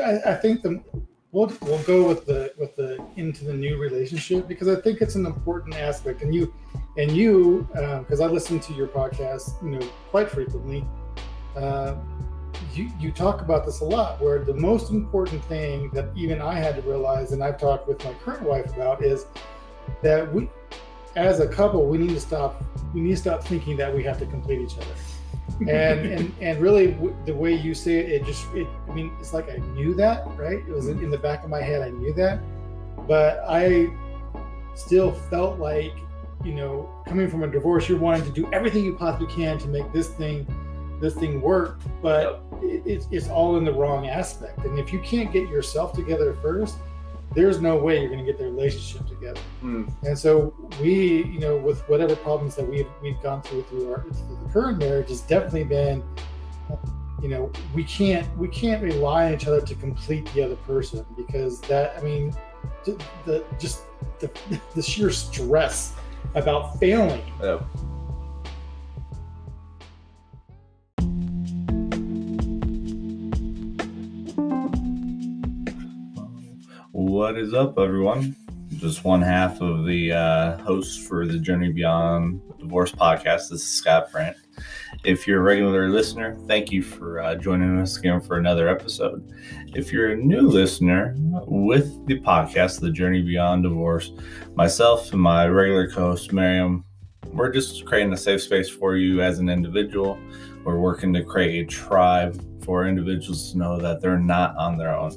I think we'll go with the into the new relationship, because I think it's an important aspect. And you, because I listen to your podcast, quite frequently. You talk about this a lot, where the most important thing that even I had to realize, and I've talked with my current wife about, is that we, as a couple, we need to stop thinking that we have to complete each other. And really, the way you say it, it's like I knew that, right? It was in the back of my head, I knew that, but I still felt like, coming from a divorce, you're wanting to do everything you possibly can to make this thing worked, but it's all in the wrong aspect. And if you can't get yourself together first, there's no way you're going to get the relationship together. Mm. And so we, with whatever problems that we've gone through the current marriage, has definitely been, we can't rely on each other to complete the other person, because the sheer stress about failing. Yeah. What is up, everyone? Just one half of the host for the Journey Beyond Divorce podcast. This is Scott Brandt. If you're a regular listener, thank you for joining us again for another episode. If you're a new listener with the podcast, The Journey Beyond Divorce, myself and my regular co-host, Miriam, we're just creating a safe space for you as an individual. We're working to create a tribe for individuals to know that they're not on their own.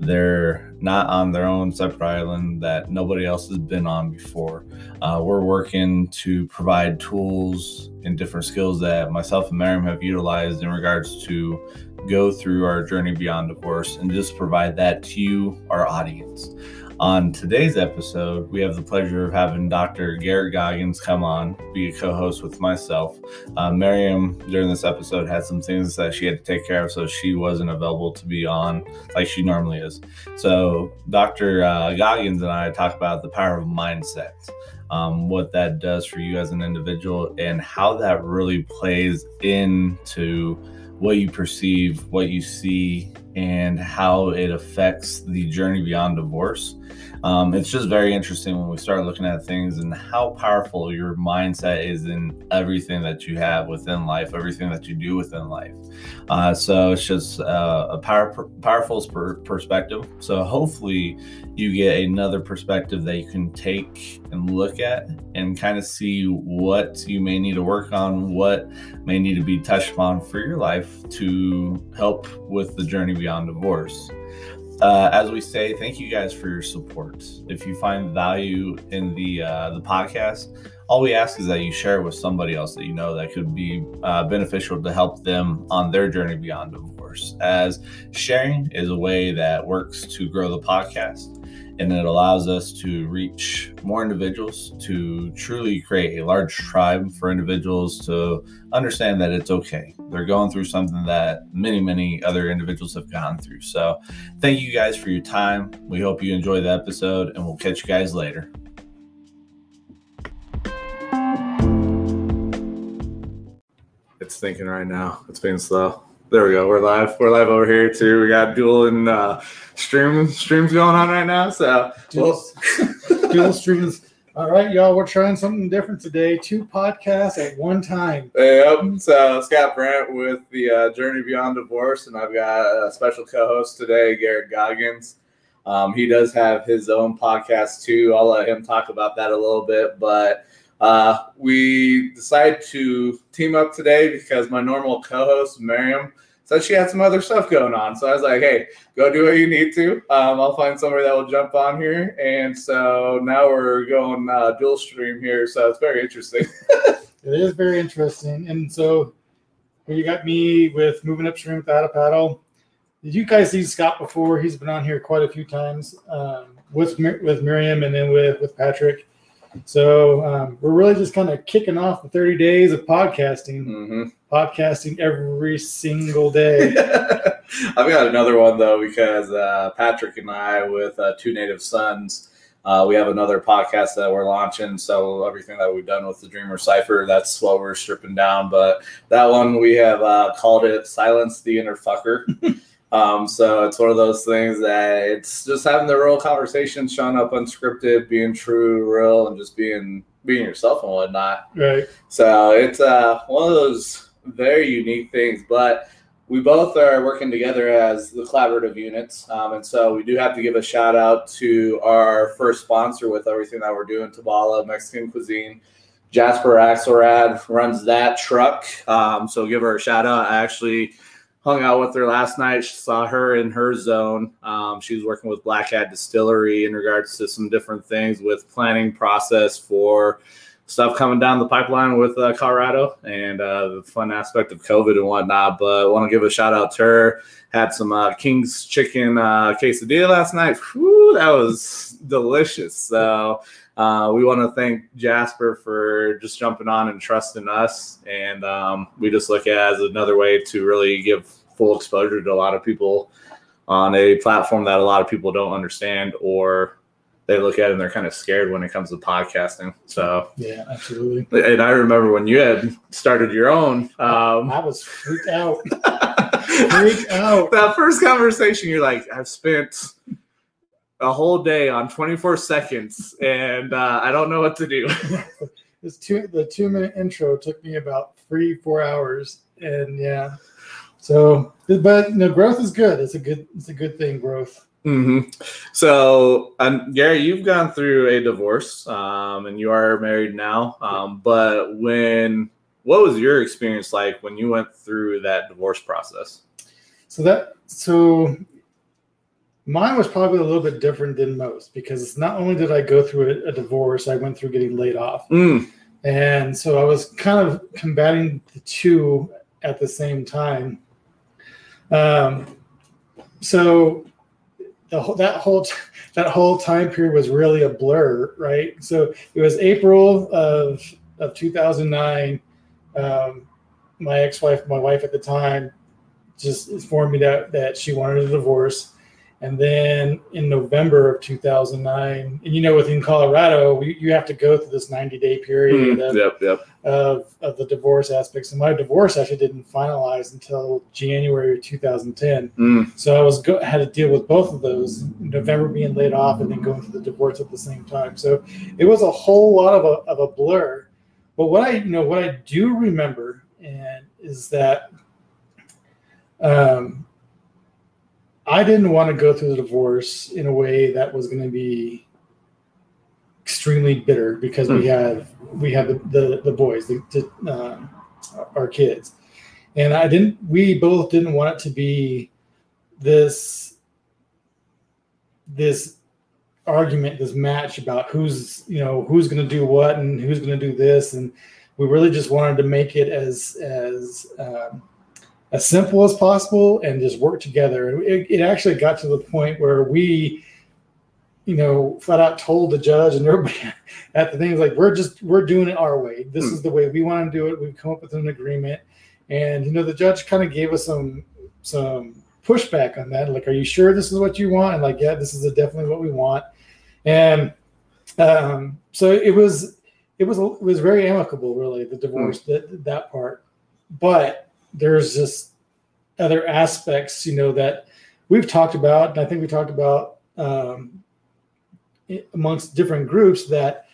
They're not on their own separate island that nobody else has been on before. We're working to provide tools and different skills that myself and Miriam have utilized in regards to go through our journey beyond divorce, and just provide that to you, our audience. On today's episode, we have the pleasure of having Dr. Garrett Goggans come on, be a co-host with myself. Miriam, during this episode, had some things that she had to take care of, so she wasn't available to be on like she normally is. So Dr. Goggans and I talk about the power of mindset, what that does for you as an individual, and how that really plays into what you perceive, what you see, and how it affects the journey beyond divorce. It's just very interesting when we start looking at things and how powerful your mindset is in everything that you have within life, everything that you do within life. So it's just a powerful perspective. So hopefully you get another perspective that you can take and look at and kind of see what you may need to work on, what may need to be touched upon for your life to help with the journey beyond divorce. As we say, thank you guys for your support. If you find value in the podcast, all we ask is that you share it with somebody else that you know that could be beneficial to help them on their journey beyond divorce, as sharing is a way that works to grow the podcast, and it allows us to reach more individuals, to truly create a large tribe for individuals to understand that it's okay. They're going through something that many, many other individuals have gone through. So thank you guys for your time. We hope you enjoy the episode, and we'll catch you guys later. It's thinking right now. It's being slow. There we go. We're live over here too. We got dual and streams going on right now. So dual streams. All right, y'all. We're trying something different today. Two podcasts at one time. Yep. So Scott Brandt with the Journey Beyond Divorce, and I've got a special co-host today, Garrett Goggans. He does have his own podcast too. I'll let him talk about that a little bit, but. We decided to team up today because my normal co-host, Miriam, said she had some other stuff going on. So I was like, hey, go do what you need to. I'll find somebody that will jump on here. And so now we're going dual stream here. So it's very interesting. It is very interesting. And so you got me with Moving Upstream Without a Paddle. Did you guys see Scott before? He's been on here quite a few times with Miriam, and then with Patrick. So we're really just kind of kicking off the 30 days of podcasting, podcasting every single day. I've got another one, though, because Patrick and I with Two Native Sons, we have another podcast that we're launching. So everything that we've done with the Dreamer Cipher, that's what we're stripping down. But that one we have called it Silence the Inner Fucker. So it's one of those things that it's just having the real conversation, showing up unscripted, being true, real, and just being yourself and whatnot. Right. So it's one of those very unique things, but we both are working together as the collaborative units. And so we do have to give a shout out to our first sponsor with everything that we're doing, Tobala Mexican Cuisine. Jasper Axelrod runs that truck. So give her a shout out. I actually hung out with her last night. Saw her in her zone. She was working with Black Hat Distillery in regards to some different things with planning process for stuff coming down the pipeline with Colorado and the fun aspect of COVID and whatnot. But I want to give a shout out to her. Had some King's chicken quesadilla last night. Whew, that was delicious. So we want to thank Jasper for just jumping on and trusting us. And we just look at it as another way to really give full exposure to a lot of people on a platform that a lot of people don't understand, or they look at it and they're kind of scared when it comes to podcasting. So yeah, absolutely. And I remember when you had started your own. I was freaked out. That first conversation, you're like, I've spent a whole day on 24 seconds and I don't know what to do. The 2-minute intro took me about 3-4 hours. And yeah. So, but no, growth is good. It's a good thing, growth. Mm-hmm. So, Gary, you've gone through a divorce, and you are married now. But what was your experience like when you went through that divorce process? So mine was probably a little bit different than most, because it's not only did I go through a divorce, I went through getting laid off, and so I was kind of combating the two at the same time. So. That whole time period was really a blur, right? So it was April of 2009. My ex-wife, my wife at the time, just informed me that she wanted a divorce. And then in November of 2009, and within Colorado, you have to go through this 90-day period of the divorce aspects. And my divorce actually didn't finalize until January of 2010. So I had to deal with both of those, November being laid off and then going through the divorce at the same time. So it was a whole lot of a blur. But what I do remember is that I didn't want to go through the divorce in a way that was going to be extremely bitter, because we have the boys, our kids, and we both didn't want it to be this argument, this match about who's going to do what and who's going to do this, and we really just wanted to make it as simple as possible and just work together. It actually got to the point where we, flat out told the judge and everybody at the thing, like, we're doing it our way. This is the way we want to do it. We've come up with an agreement. And, the judge kind of gave us some pushback on that. Like, are you sure this is what you want? And like, yeah, this is definitely what we want. And so it was very amicable, really, the divorce, that part. But there's just other aspects, that we've talked about, and I think we talked about amongst different groups, that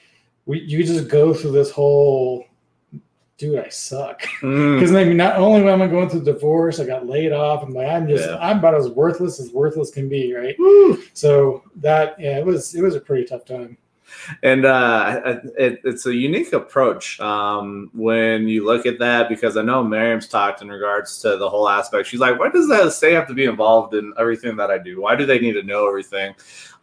you just go through this whole, dude, I suck. Because I mean, not only am I going through divorce, I got laid off, and I'm about as worthless can be, right? Woo! So that, yeah, it was a pretty tough time. And it's a unique approach when you look at that, because I know Miriam's talked in regards to the whole aspect. She's like, why does the state have to be involved in everything that I do? Why do they need to know everything?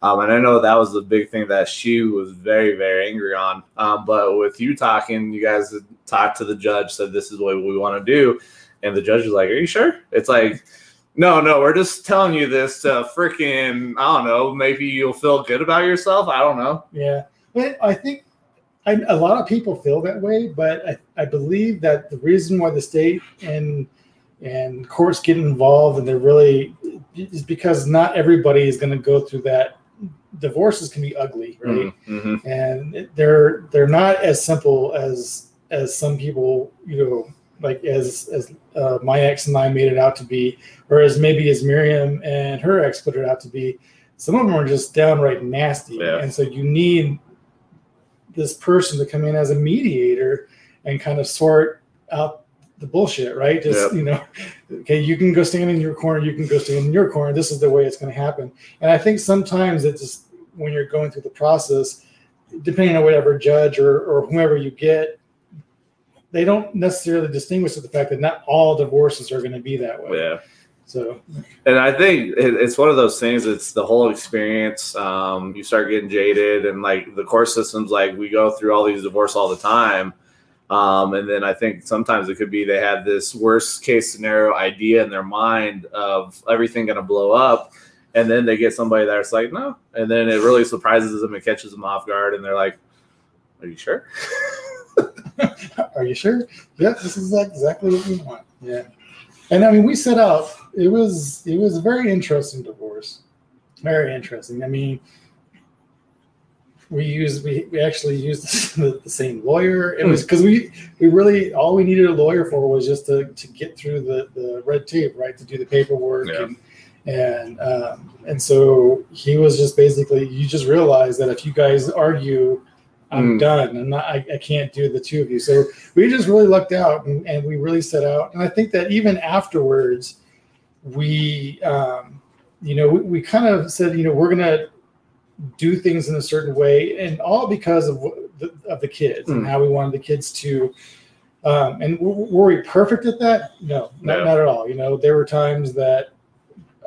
And I know that was the big thing that she was very, very angry on. But with you talking, you guys talked to the judge, said this is what we want to do. And the judge was like, are you sure? It's like, No, we're just telling you this to freaking, I don't know, maybe you'll feel good about yourself. I don't know. Yeah. But I think a lot of people feel that way, but I believe that the reason why the state and courts get involved, and they're really, is because not everybody is going to go through that. Divorces can be ugly, right? Mm-hmm. And they're not as simple as some people, like as my ex and I made it out to be, or as maybe as Miriam and her ex put it out to be. Some of them are just downright nasty. Yeah. And so you need this person to come in as a mediator and kind of sort out the bullshit, right? Just, you know, okay, you can go stand in your corner. You can go stand in your corner. This is the way it's going to happen. And I think sometimes it's just when you're going through the process, depending on whatever judge or whomever you get, they don't necessarily distinguish the fact that not all divorces are going to be that way. Yeah. So, and I think it's one of those things. It's the whole experience. You start getting jaded, and like the court system's like, we go through all these divorces all the time. And then I think sometimes it could be they had this worst case scenario idea in their mind of everything going to blow up. And then they get somebody that's like, no. And then it really surprises them and catches them off guard. And they're like, are you sure? Are you sure? Yeah, this is exactly what we want. Yeah. And I mean, we set out, it was a very interesting divorce. Very interesting. I mean, we actually used the same lawyer. It was because we really, all we needed a lawyer for was just to get through the red tape, right? To do the paperwork. Yeah. And so he was just basically, you just realize that if you guys argue, I'm done. I can't do the two of you. So we just really lucked out and we really set out. And I think that even afterwards, we kind of said, you know, we're going to do things in a certain way, and all because of the kids and how we wanted the kids to. And were we perfect at that? No, not at all. You know, there were times that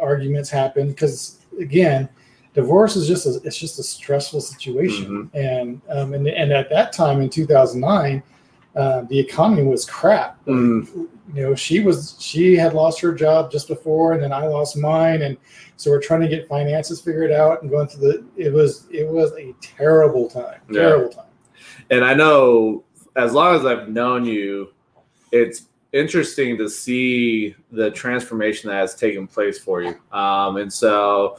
arguments happened because, again, divorce is just a stressful situation, and at that time in 2009, the economy was crap. You know, she had lost her job just before, and then I lost mine, and so we're trying to get finances figured out and going through it was a terrible time, terrible time. And I know as long as I've known you, it's interesting to see the transformation that has taken place for you, and so.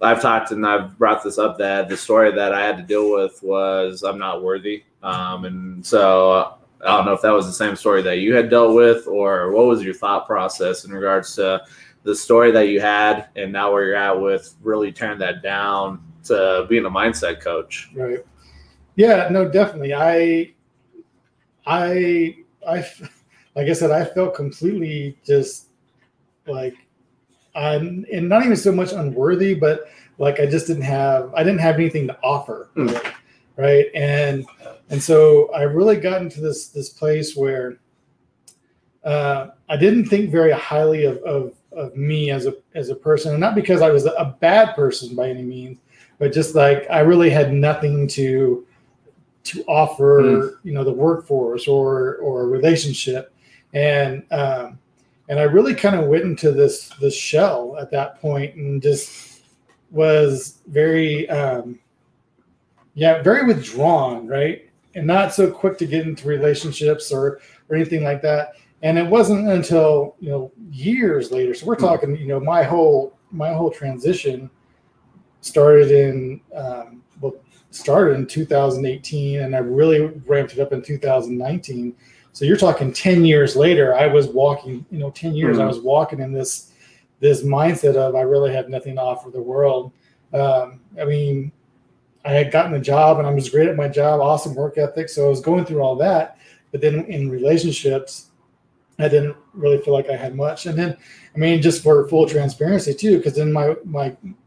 I've talked and I've brought this up that the story that I had to deal with was I'm not worthy. And so I don't know if that was the same story that you had dealt with, or what was your thought process in regards to the story that you had and now where you're at with really tearing that down to being a mindset coach. Right. Yeah, no, definitely. I like I said, I felt completely just like, and not even so much unworthy, but like I didn't have anything to offer, right? And so I really got into this place where I didn't think very highly of me as a person, and not because I was a bad person by any means, but just like I really had nothing to offer, you know, the workforce or a relationship, And I really kind of went into this shell at that point and just was very, very withdrawn, right? And not so quick to get into relationships or anything like that. And it wasn't until, you know, years later. So we're talking, you know, my whole transition started in 2018, and I really ramped it up in 2019. So you're talking 10 years later, I was walking, you know, 10 years I was walking in this mindset of I really have nothing to offer the world. I mean, I had gotten a job and I was great at my job, awesome work ethic. So I was going through all that. But then in relationships, I didn't really feel like I had much. And then, I mean, just for full transparency, too, because then my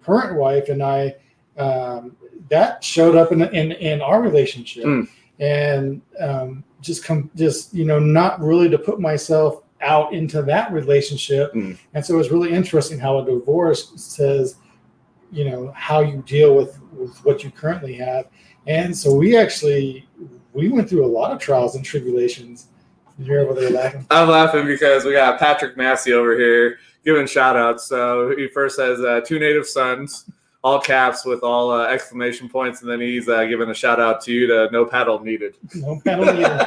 current wife and I, that showed up in our relationship. And just you know, not really to put myself out into that relationship. And so it was really interesting how a divorce says, you know, how you deal with what you currently have. And so we went through a lot of trials and tribulations. You're over there laughing. I'm laughing because we got Patrick Massey over here giving shout outs. So he first says Two Native Sons, all caps with all exclamation points. And then he's giving a shout out to you to No Paddle Needed. No Paddle Needed.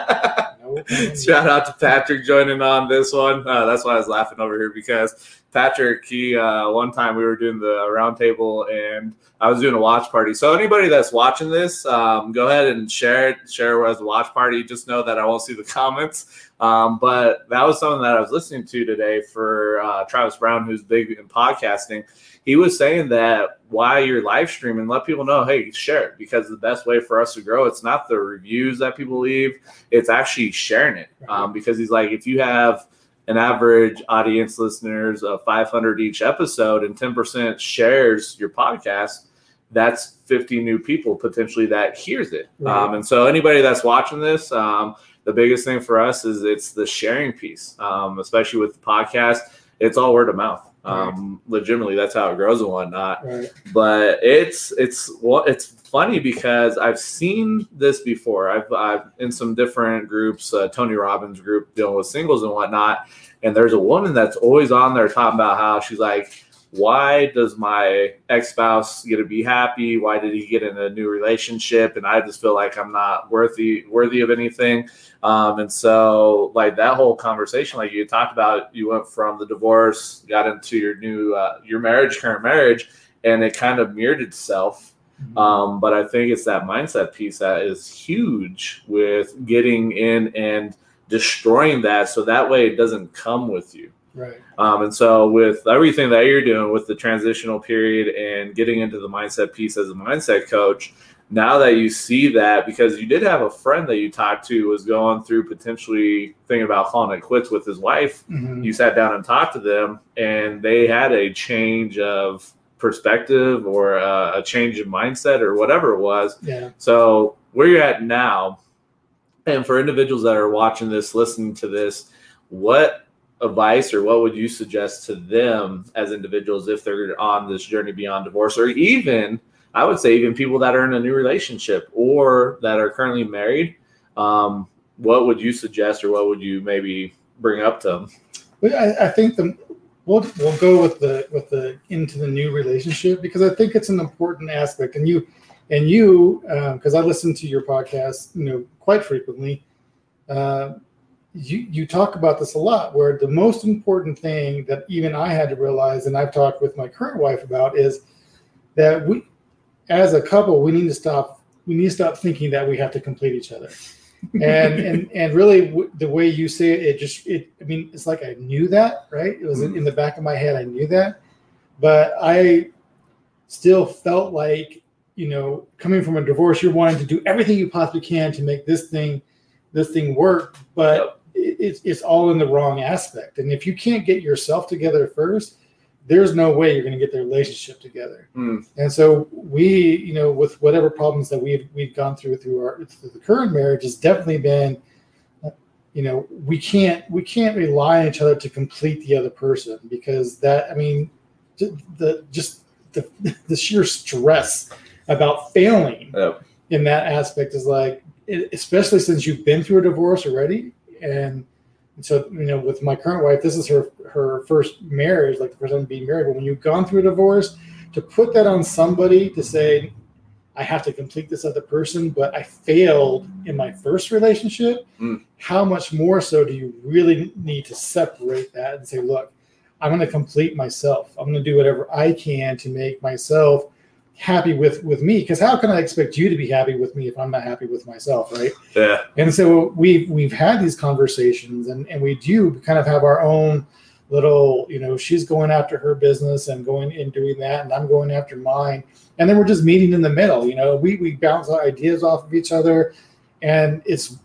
No Shout out to Patrick joining on this one. That's why I was laughing over here, because Patrick, he one time we were doing the round table and I was doing a watch party. So anybody that's watching this, go ahead and share it. Share it as a watch party. Just know that I won't see the comments. But that was something that I was listening to today for Travis Brown, who's big in podcasting. He was saying that while you're live streaming, let people know, hey, share it, because the best way for us to grow, it's not the reviews that people leave. It's actually sharing it, because he's like, if you have an average audience listeners of 500 each episode and 10% shares your podcast, that's 50 new people potentially that hears it. And so anybody that's watching this, the biggest thing for us is it's the sharing piece, especially with the podcast. It's all word of mouth. Legitimately, that's how it grows and whatnot. But it's funny because I've seen this before. I've in some different groups, Tony Robbins group dealing with singles and whatnot. And there's a woman that's always on there talking about how she's like, why does my ex-spouse get to be happy? Why did he get in a new relationship? And I just feel like I'm not worthy of anything. And so like that whole conversation, like you talked about, you went from the divorce, got into your new, your marriage, current marriage, and it kind of mirrored itself. But I think it's that mindset piece that is huge with getting in and destroying that. So that way it doesn't come with you. And so with everything that you're doing with the transitional period and getting into the mindset piece as a mindset coach, now that you see that, because you did have a friend that you talked to was going through potentially thinking about calling it quits with his wife, you sat down and talked to them and they had a change of perspective or a change of mindset or whatever it was. So where you're at now, and for individuals that are watching this, listening to this, what advice or what would you suggest to them as individuals if they're on this journey beyond divorce, or even I would say even people that are in a new relationship or that are currently married, what would you suggest or what would you maybe bring up to them? I think we'll go with the into the new relationship, because I think it's an important aspect, and you because I listen to your podcast, you know, quite frequently. You talk about this a lot, where the most important thing that even I had to realize, and I've talked with my current wife about, is that we, as a couple, we need to stop thinking that we have to complete each other. And really the way you say it, I mean, it's like I knew that, right? It was in the back of my head. I knew that, but I still felt like, you know, coming from a divorce, you're wanting to do everything you possibly can to make this thing work, but it's all in the wrong aspect. And if you can't get yourself together first, there's no way you're going to get the relationship together. And so we, you know, with whatever problems that we've gone through the current marriage, has definitely been, you know, we can't rely on each other to complete the other person, because that, I mean, the sheer stress about failing in that aspect is like, especially since you've been through a divorce already. And so, you know, with my current wife, this is her first marriage, like the first time being married. But when you've gone through a divorce, to put that on somebody to say, I have to complete this other person, but I failed in my first relationship, how much more so do you really need to separate that and say, look, I'm going to complete myself. I'm going to do whatever I can to make myself happy with me, because how can I expect you to be happy with me if I'm not happy with myself, right? And so we've had these conversations, and we do kind of have our own little, you know, she's going after her business and going and doing that, and I'm going after mine, and then we're just meeting in the middle. You know, we bounce our ideas off of each other, and it's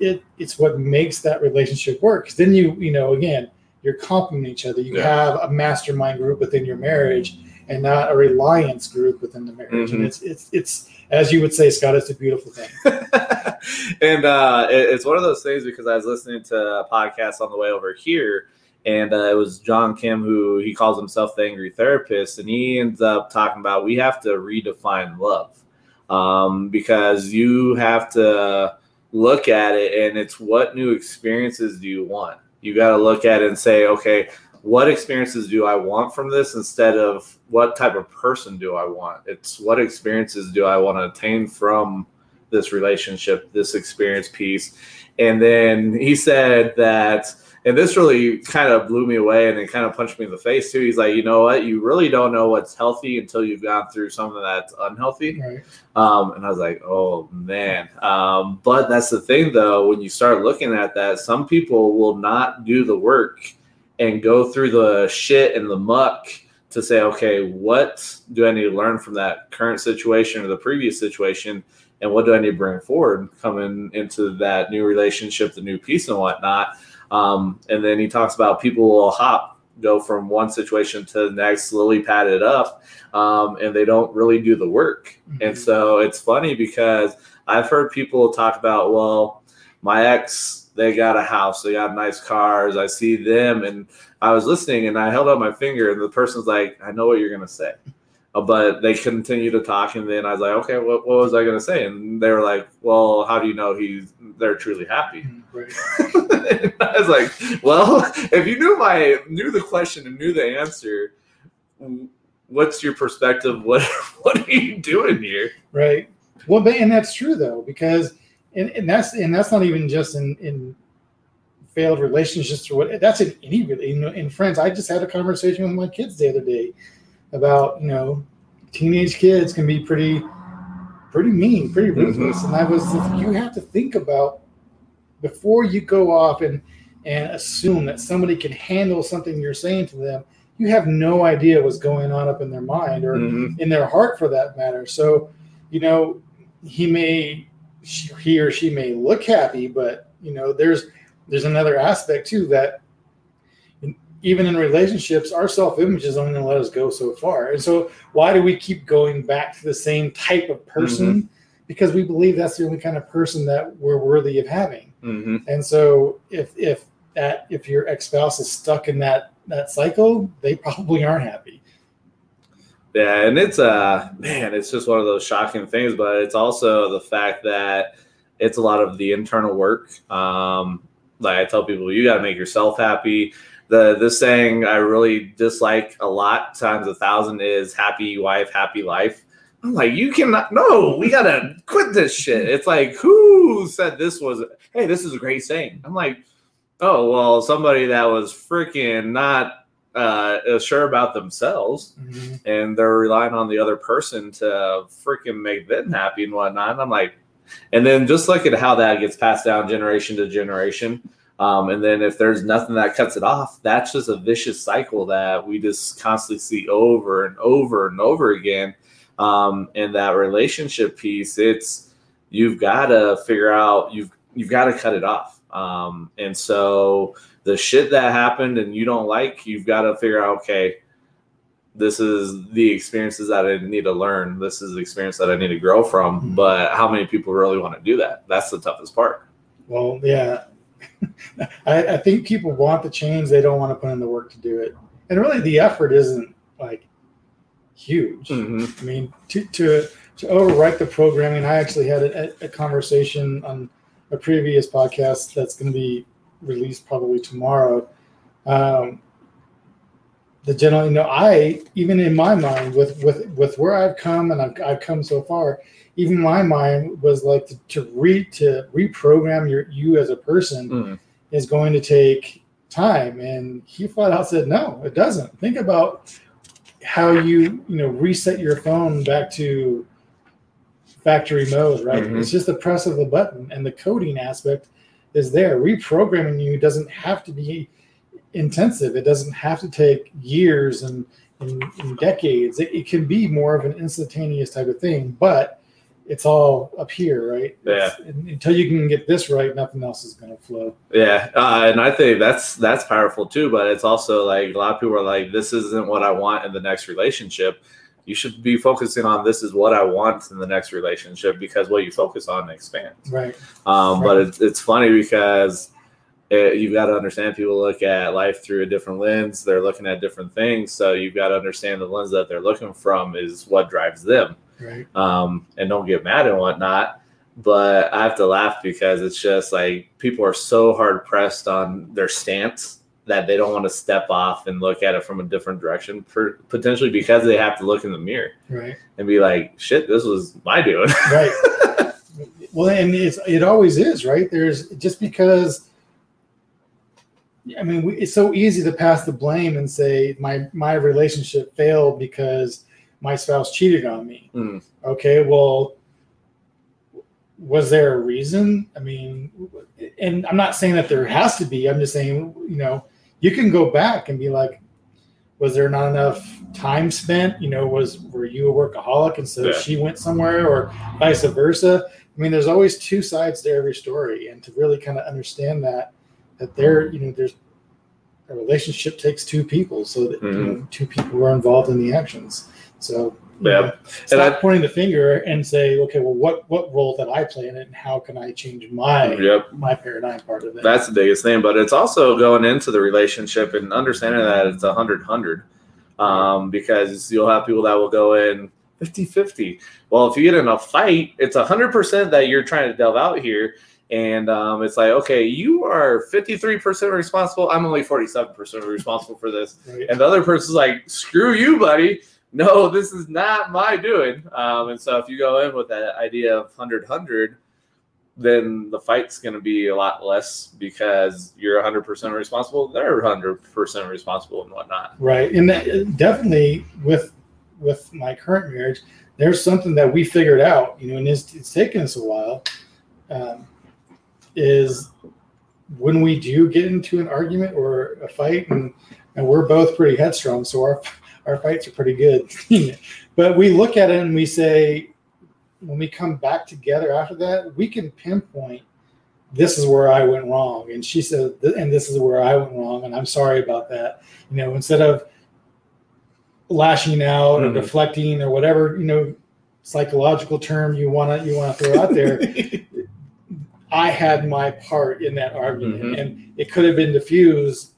what makes that relationship work, because then you know, again, you're complementing each other. You have a mastermind group within your marriage and not a reliance group within the marriage. And it's as you would say, Scott, it's a beautiful thing. And it's one of those things, because I was listening to a podcast on the way over here, and it was John Kim, who he calls himself the angry therapist. And he ends up talking about, we have to redefine love, because you have to look at it, and it's what new experiences do you want? You got to look at it and say, okay, what experiences do I want from this, instead of what type of person do I want? It's what experiences do I want to attain from this relationship, this experience piece. And then he said that, and this really kind of blew me away and it kind of punched me in the face too. He's like, you know what? You really don't know what's healthy until you've gone through something that's unhealthy. Right. And I was like, oh man. But that's the thing though, when you start looking at that, some people will not do the work and go through the shit and the muck to say, okay, what do I need to learn from that current situation or the previous situation? And what do I need to bring forward coming into that new relationship, the new piece and whatnot? And then he talks about people will hop, go from one situation to the next, slowly pad it up, and they don't really do the work. Mm-hmm. And so it's funny because I've heard people talk about, well, my ex, they got a house, they got nice cars. I see them, and I was listening, and I held up my finger, and the person's like, I know what you're going to say. But they continue to talk, and then I was like, okay, what was I going to say? And they were like, well, how do you know they're truly happy? Right. And I was like, well, if you knew the question and knew the answer, what's your perspective? What are you doing here? Right. Well, and that's true though, because and that's not even just in failed relationships or what. That's in any, in friends. I just had a conversation with my kids the other day about, teenage kids can be pretty mean, pretty ruthless. Mm-hmm. And I was, you have to think about before you go off and assume that somebody can handle something you're saying to them. You have no idea what's going on up in their mind or mm-hmm. in their heart for that matter. So, he or she may look happy, but there's another aspect too that, even in relationships, our self-image is only going to let us go so far. And so why do we keep going back to the same type of person? Mm-hmm. Because we believe that's the only kind of person that we're worthy of having. Mm-hmm. And so if your ex-spouse is stuck in that cycle, they probably aren't happy. Yeah, and it's just one of those shocking things, but it's also the fact that it's a lot of the internal work. Like I tell people, you got to make yourself happy. The saying I really dislike a lot, times 1,000, is happy wife, happy life. I'm like, we got to quit this shit. It's like, who said this is a great saying? I'm like, oh, well, somebody that was freaking not sure about themselves mm-hmm. and they're relying on the other person to freaking make them happy and whatnot. And I'm like, and then just look at how that gets passed down generation to generation. And then if there's nothing that cuts it off, that's just a vicious cycle that we just constantly see over and over and over again. And that relationship piece, you've got to figure out, you've got to cut it off. And so the shit that happened and you don't like, you've got to figure out, okay, this is the experiences that I need to learn. This is the experience that I need to grow from. Mm-hmm. But how many people really want to do that? That's the toughest part. Well, yeah. I think people want the change. They don't want to put in the work to do it. And really the effort isn't like huge. Mm-hmm. I mean, to overwrite the programming, I actually had a conversation on a previous podcast that's going to be released probably tomorrow. The general, I, even in my mind with where I've come and I've come so far, even my mind was like to reprogram you as a person mm-hmm. is going to take time. And he flat out said, no, it doesn't. Think about how you reset your phone back to factory mode, right? Mm-hmm. It's just the press of the button, and the coding aspect is there. Reprogramming you doesn't have to be intensive. It doesn't have to take years and decades. It can be more of an instantaneous type of thing, but it's all up here, right? Yeah. Until you can get this right, nothing else is going to flow. Yeah. And I think that's powerful too, but it's also like a lot of people are like, this isn't what I want in the next relationship. You should be focusing on this is what I want in the next relationship, because what you focus on expands. Right. Right. But it's funny because you've got to understand people look at life through a different lens. They're looking at different things. So you've got to understand the lens that they're looking from is what drives them. Right. And don't get mad and whatnot. But I have to laugh because it's just like people are so hard pressed on their stance that they don't want to step off and look at it from a different direction, potentially because they have to look in the mirror. Right. And be like, shit, this was my doing. Right. Well, and it always is, right? There's just because, I mean, it's so easy to pass the blame and say my relationship failed because my spouse cheated on me. Mm. Okay, well, was there a reason? I mean, and I'm not saying that there has to be. I'm just saying, you know, you can go back and be like, was there not enough time spent? You know, were you a workaholic and so she went somewhere, or vice versa? I mean, there's always two sides to every story, and to really kind of understand that there, you know, there's a relationship takes two people, so that you know, two people were involved in the actions. So yeah, stop pointing the finger and say, okay, well, what role did I play in it, and how can I change my paradigm part of it? That's the biggest thing, but it's also going into the relationship and understanding that it's 100-100, because you'll have people that will go in 50-50. Well, if you get in a fight, it's 100% that you're trying to delve out here, and it's like, okay, you are 53% responsible. I'm only 47% responsible for this, right. And the other person's like, screw you, buddy. No, this is not my doing. And so if you go in with that idea of 100-100, then the fight's going to be a lot less because you're 100% responsible. They're 100% responsible and whatnot. Right. And that, definitely with my current marriage, there's something that we figured out, you know, and it's taken us a while, is when we do get into an argument or a fight, and we're both pretty headstrong, so our fights are pretty good. But we look at it and we say, when we come back together after that, we can pinpoint, this is where I went wrong. And she said, and this is where I went wrong. And I'm sorry about that. You know, instead of lashing out or deflecting or whatever, you know, psychological term you want to throw out there, I had my part in that argument, and it could have been diffused,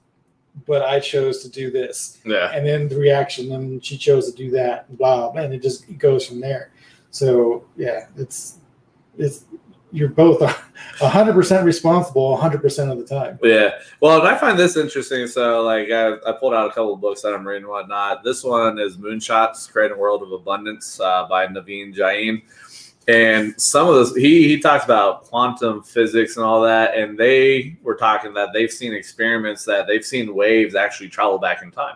but I chose to do this. Yeah. And then the reaction, and she chose to do that, and blah, and it just goes from there. So yeah, it's you're both 100% responsible 100% of the time. Yeah. Well, and I find this interesting. So like I pulled out a couple of books that I'm reading and whatnot. This one is Moonshots, Creating a World of Abundance by Naveen Jain. And some of those, he talks about quantum physics and all that, and they were talking that they've seen experiments that they've seen waves actually travel back in time.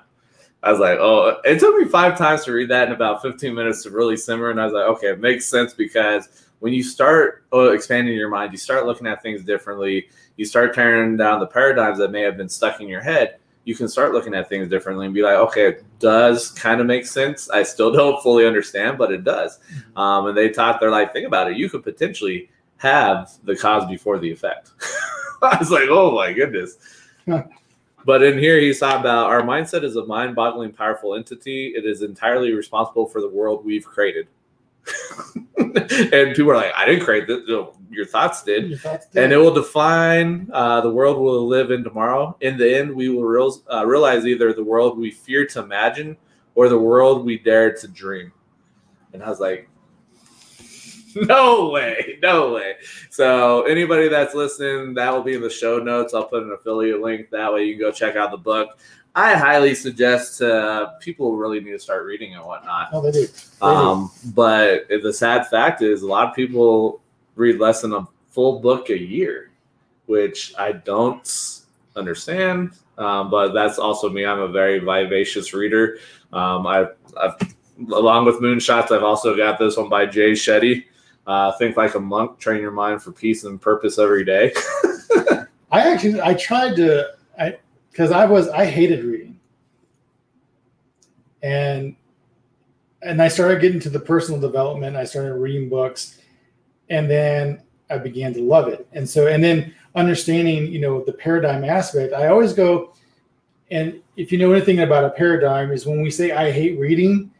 I was like, oh, it took me 5 times to read that in about 15 minutes to really simmer. And I was like, okay, it makes sense, because when you start expanding your mind, you start looking at things differently. You start tearing down the paradigms that may have been stuck in your head. You can start looking at things differently and be like, okay, it does kind of make sense. I still don't fully understand, but it does. And they're like, think about it. You could potentially have the cause before the effect. I was like, oh my goodness. But in here, he's talking about our mindset is a mind-boggling, powerful entity. It is entirely responsible for the world we've created. And people are like, I didn't create this. Your thoughts did. And it will define the world we'll live in tomorrow. In the end, we will realize either the world we fear to imagine or the world we dare to dream. And I was like, no way. So anybody that's listening, that will be in the show notes. I'll put an affiliate link. That way you can go check out the book. I highly suggest people really need to start reading and whatnot. Oh, they do. But the sad fact is a lot of people read less than a full book a year, which I don't understand. But that's also me. I'm a very vivacious reader. I've along with Moonshots, I've also got this one by Jay Shetty, Think Like a Monk, Train Your Mind for Peace and Purpose Every Day. I hated reading. And I started getting to the personal development. I started reading books, and then I began to love it. And then understanding, you know, the paradigm aspect, I always go, and if you know anything about a paradigm, is when we say I hate reading,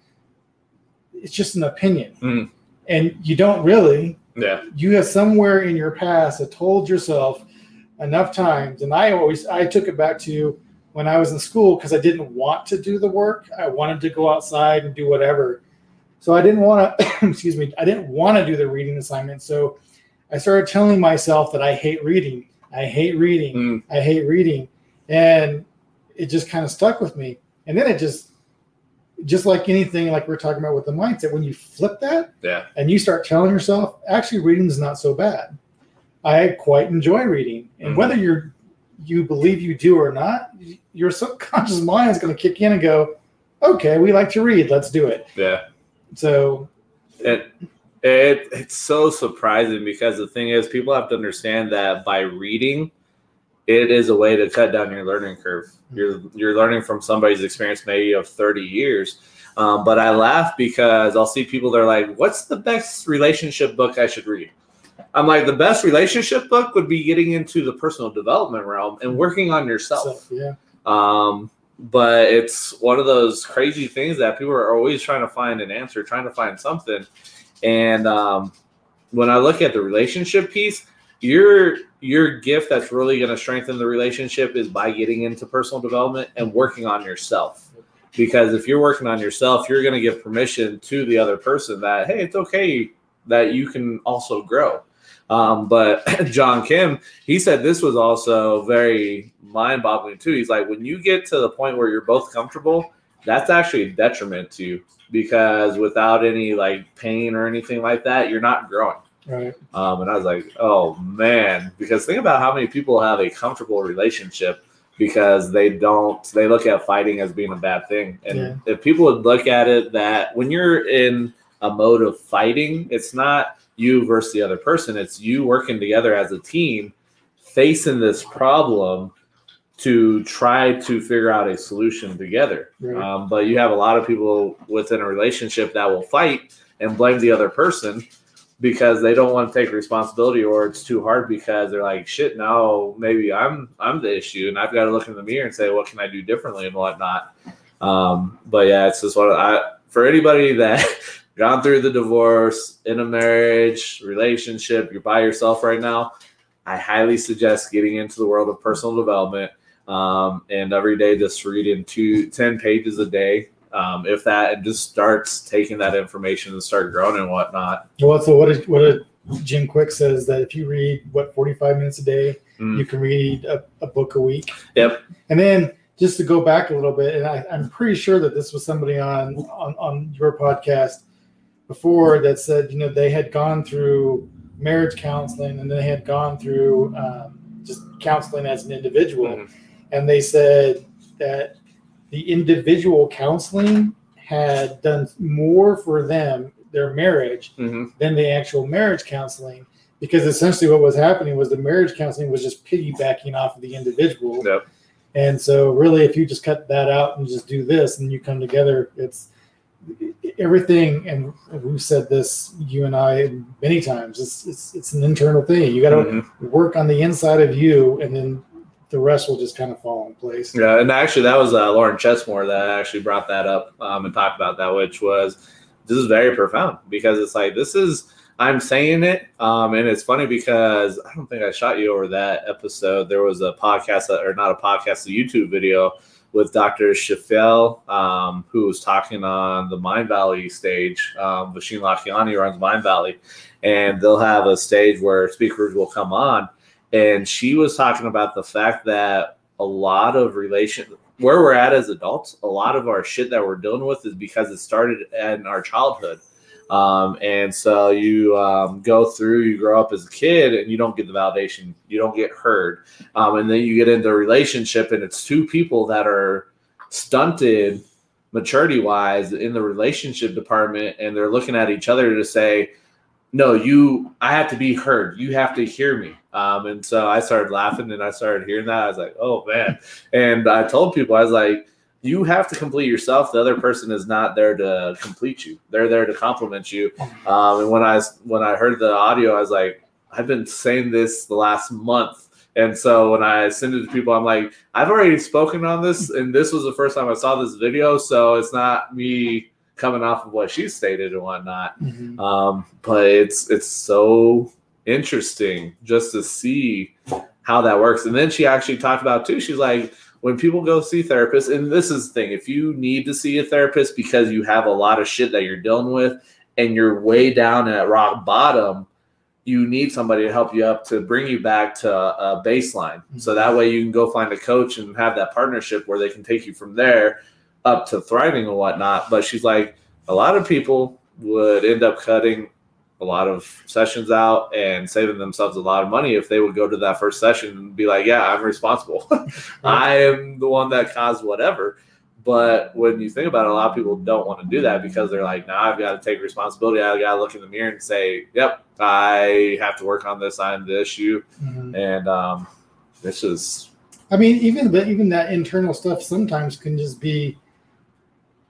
it's just an opinion. And you don't really. Yeah. You have somewhere in your past that told yourself enough times. And I took it back to when I was in school, because I didn't want to do the work. I wanted to go outside and do whatever. So I didn't want to, I didn't want to do the reading assignment. So I started telling myself that I hate reading. And it just kind of stuck with me. And then it just just like anything, like we're talking about with the mindset, when you flip that and you start telling yourself, actually reading is not so bad. I quite enjoy reading. And whether you believe you do or not, your subconscious mind is going to kick in and go, okay, we like to read. Let's do it. Yeah. So it's so surprising because the thing is, people have to understand that by reading, it is a way to cut down your learning curve. You're learning from somebody's experience, maybe of 30 years. But I laugh because I'll see people that are like, what's the best relationship book I should read? I'm like, the best relationship book would be getting into the personal development realm and working on yourself. But it's one of those crazy things that people are always trying to find an answer, trying to find something. And when I look at the relationship piece, your gift that's really going to strengthen the relationship is by getting into personal development and working on yourself. Because if you're working on yourself, you're going to give permission to the other person that, hey, it's okay that you can also grow. But John Kim, he said this was also very mind-boggling too. He's like, when you get to the point where you're both comfortable, that's actually a detriment to you, because without any like pain or anything like that, you're not growing. Right. And I was like, oh man, because think about how many people have a comfortable relationship because they look at fighting as being a bad thing. And if people would look at it that when you're in a mode of fighting, it's not you versus the other person. It's you working together as a team, facing this problem to try to figure out a solution together. Right. But you have a lot of people within a relationship that will fight and blame the other person because they don't want to take responsibility, or it's too hard because they're like, shit, now maybe I'm the issue and I've got to look in the mirror and say, what can I do differently and whatnot. But yeah, it's just for anybody that gone through the divorce, in a marriage, relationship, you're by yourself right now, I highly suggest getting into the world of personal development, and every day just reading 10 pages a day. If that, it just starts taking that information and start growing and whatnot. Well, so what Jim Kwik says that if you read 45 minutes a day, you can read a book a week. Yep. And then just to go back a little bit, and I'm pretty sure that this was somebody on your podcast before that said, you know, they had gone through marriage counseling and they had gone through just counseling as an individual. And they said that the individual counseling had done more for them, their marriage, than the actual marriage counseling, because essentially what was happening was the marriage counseling was just piggybacking off of the individual. Yep. And so really, if you just cut that out and just do this and you come together, it's everything. And we've said this, you and I, many times, it's an internal thing. You got to work on the inside of you, and then the rest will just kind of fall in place. Yeah. And actually that was Lauren Chessmore that actually brought that up and talked about that, which was, this is very profound, because it's like, I'm saying it. And it's funny because I don't think I shot you over that episode. There was a YouTube video with Dr. Shafell, who was talking on the Mind Valley stage. Vishen Lachiani runs Mind Valley, and they'll have a stage where speakers will come on. And she was talking about the fact that where we're at as adults, a lot of our shit that we're dealing with is because it started in our childhood. And so you you grow up as a kid and you don't get the validation, you don't get heard. And then you get into a relationship and it's two people that are stunted maturity wise in the relationship department. And they're looking at each other to say, no, I have to be heard. You have to hear me. And so I started laughing and I started hearing that. I was like, oh man. And I told people, I was like, you have to complete yourself. The other person is not there to complete you. They're there to compliment you. And when I heard the audio, I was like, I've been saying this the last month. And so when I send it to people, I'm like, I've already spoken on this, and this was the first time I saw this video, so it's not me coming off of what she stated and whatnot. But it's so interesting just to see how that works. And then she actually talked about too, she's like, when people go see therapists, and this is the thing, if you need to see a therapist because you have a lot of shit that you're dealing with and you're way down at rock bottom, you need somebody to help you up, to bring you back to a baseline. So that way you can go find a coach and have that partnership where they can take you from there up to thriving and whatnot. But she's like, a lot of people would end up cutting a lot of sessions out and saving themselves a lot of money if they would go to that first session and be like, yeah, I'm responsible. I am the one that caused whatever. But when you think about it, a lot of people don't want to do that because they're like, nah, I've got to take responsibility. I've got to look in the mirror and say, yep, I have to work on this. I'm the issue. Mm-hmm. And this is, I mean, even that internal stuff sometimes can just be,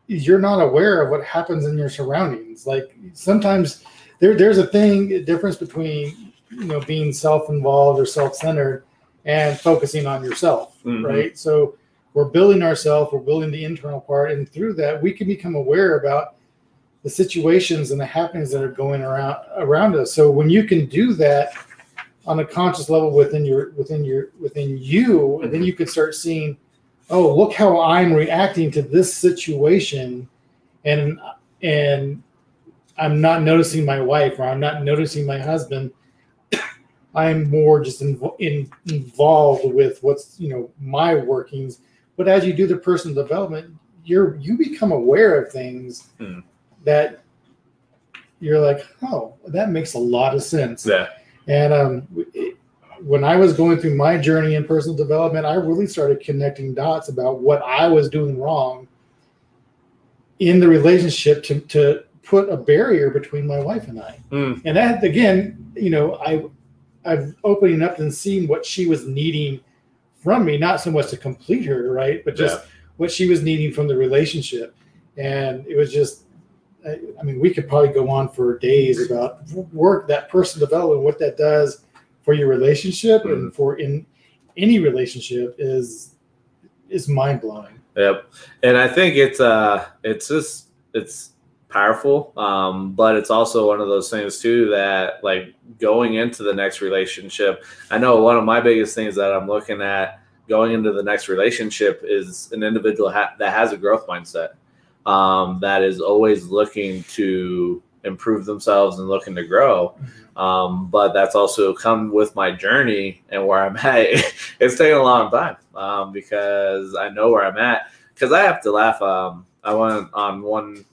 you're not aware of what happens in your surroundings. Like sometimes there's a difference between, you know, being self-involved or self-centered and focusing on yourself. Mm-hmm. Right. So we're building ourselves, we're building the internal part. And through that, we can become aware about the situations and the happenings that are going around us. So when you can do that on a conscious level within you, mm-hmm. and then you can start seeing, oh, look how I'm reacting to this situation. And I'm not noticing my wife, or I'm not noticing my husband. I'm more just involved with what's, you know, my workings. But as you do the personal development, you become aware of things that you're like, oh, that makes a lot of sense. Yeah. And when I was going through my journey in personal development, I really started connecting dots about what I was doing wrong in the relationship to put a barrier between my wife and I. Mm. And that, again, you know, I've opening up and seeing what she was needing from me, not so much to complete her, right, but just what she was needing from the relationship. And it was just, I mean, we could probably go on for days about work, that personal development, what that does for your relationship and for in any relationship is mind blowing. Yep. And I think it's powerful. But it's also one of those things too, that like going into the next relationship, I know one of my biggest things that I'm looking at going into the next relationship is an individual that has a growth mindset, that is always looking to improve themselves and looking to grow. But that's also come with my journey and where I'm at. It's taken a long time, because I know where I'm at, because I have to laugh. I went on one,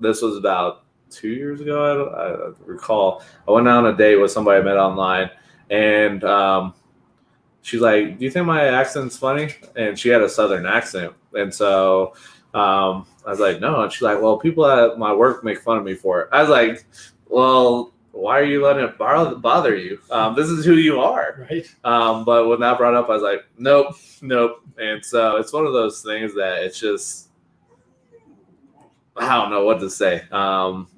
this was about 2 years ago, I recall. I went on a date with somebody I met online, and she's like, do you think my accent's funny? And she had a Southern accent. And so I was like, no. And she's like, well, people at my work make fun of me for it. I was like, well, why are you letting it bother you? This is who you are. Right. But when that brought up, I was like, nope. And so it's one of those things that it's just, I don't know what to say,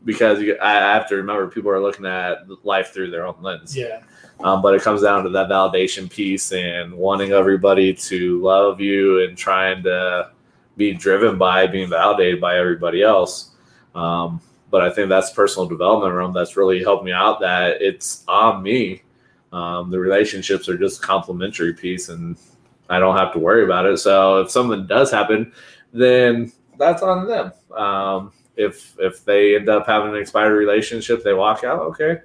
because I have to remember people are looking at life through their own lens. Yeah. But it comes down to that validation piece and wanting everybody to love you and trying to be driven by being validated by everybody else. But I think that's personal development realm that's really helped me out, that it's on me. The relationships are just a complimentary piece, and I don't have to worry about it. So if something does happen, then that's on them. If they end up having an expired relationship, they walk out. Okay.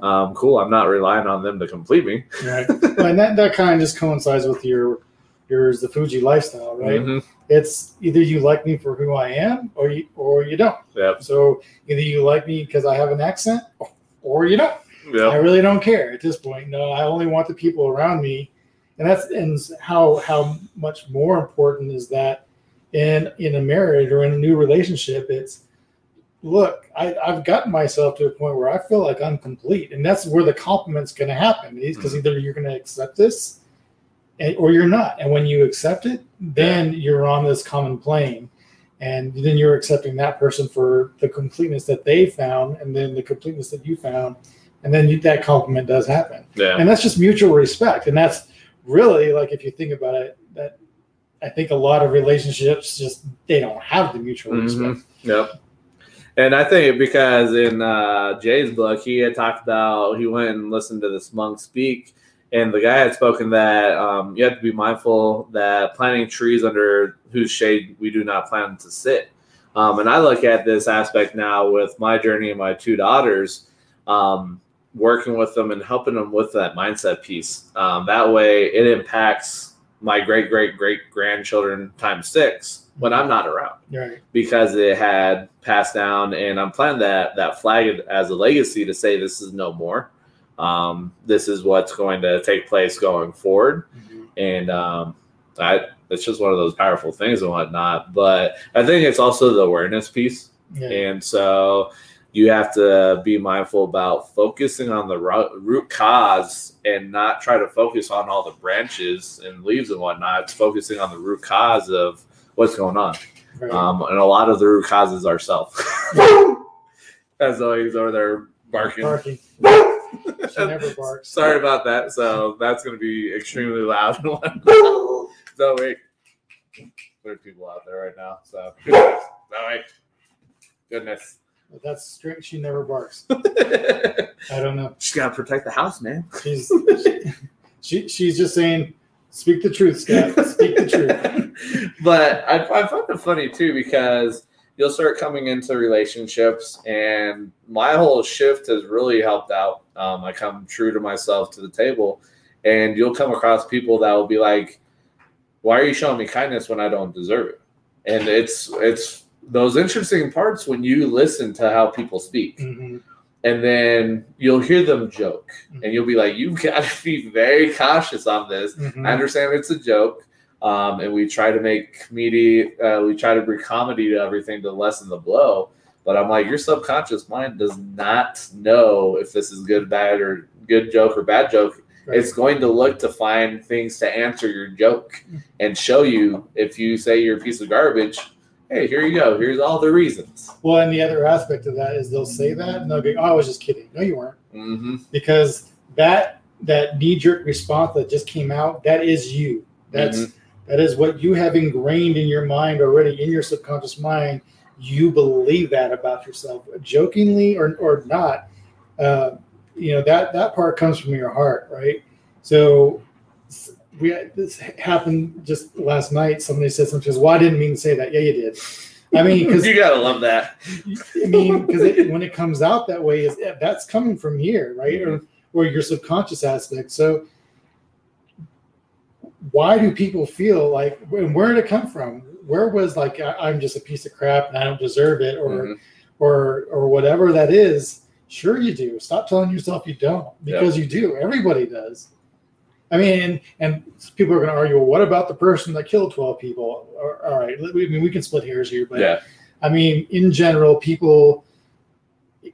Cool. I'm not relying on them to complete me. Right. And that kind of just coincides with yours, the Fuji lifestyle, right? Mm-hmm. It's either you like me for who I am or you don't. Yep. So either you like me because I have an accent or you don't. Yep. I really don't care at this point. No, I only want the people around me. And that's how much more important is that in a marriage or in a new relationship. It's, look, I've gotten myself to a point where I feel like I'm complete. And that's where the compliment's going to happen, because either you're going to accept this or you're not. And when you accept it, then you're on this common plane. And then you're accepting that person for the completeness that they found, and then the completeness that you found. And then that compliment does happen. Yeah. And that's just mutual respect. And that's really, like, if you think about it, that I think a lot of relationships just, they don't have the mutual respect. Yep. And I think because in Jay's book, he had talked about, he went and listened to this monk speak, and the guy had spoken that you have to be mindful that planting trees under whose shade we do not plan to sit. And I look at this aspect now with my journey and my two daughters, working with them and helping them with that mindset piece. That way it impacts my great-great-great-grandchildren times six when I'm not around, right? Because it had passed down, and I'm planning that flag as a legacy to say this is no more. This is what's going to take place going forward. Mm-hmm. And it's just one of those powerful things and whatnot. But I think it's also the awareness piece. Yeah. And so you have to be mindful about focusing on the root cause and not try to focus on all the branches and leaves and whatnot. It's focusing on the root cause of what's going on. Right. And a lot of the root causes are self. As always, over there barking. She never barks. Sorry about that. So that's going to be extremely loud. So there's people out there right now. So goodness. All right. Goodness. That's strict. She never barks. I don't know. She's got to protect the house, man. She's just saying, speak the truth, Scott. Speak the truth. But I find it funny, too, because you'll start coming into relationships, and my whole shift has really helped out. I come true to myself to the table, and you'll come across people that will be like, why are you showing me kindness when I don't deserve it? And it's those interesting parts when you listen to how people speak, mm-hmm. and then you'll hear them joke, mm-hmm. and you'll be like, you've got to be very cautious on this. Mm-hmm. I understand it's a joke. And we try to make comedy, we try to bring comedy to everything to lessen the blow. But I'm like, your subconscious mind does not know if this is good joke or bad joke. Right. It's going to look to find things to answer your joke and show you if you say you're a piece of garbage. Hey, here you go. Here's all the reasons. Well, and the other aspect of that is they'll say that and they'll go, oh, I was just kidding. No, you weren't. Mm-hmm. Because that knee-jerk response that just came out, that is you. That's mm-hmm. That is what you have ingrained in your mind already, in your subconscious mind. You believe that about yourself, jokingly or not. That part comes from your heart, right? So this happened just last night. Somebody said something. Says, well, I didn't mean to say that. Yeah, you did. I mean, because you gotta love that. I mean, because when it comes out that way, that's coming from here, right? Mm-hmm. Or your subconscious aspect. So. Why do people feel like, and where did it come from? Where was like, I'm just a piece of crap and I don't deserve it, or mm-hmm. or whatever that is? Sure you do. Stop telling yourself you don't, because yep. you do. Everybody does. I mean, and people are going to argue, well, what about the person that killed 12 people? All right. I mean, we can split hairs here, but yeah. I mean, in general, people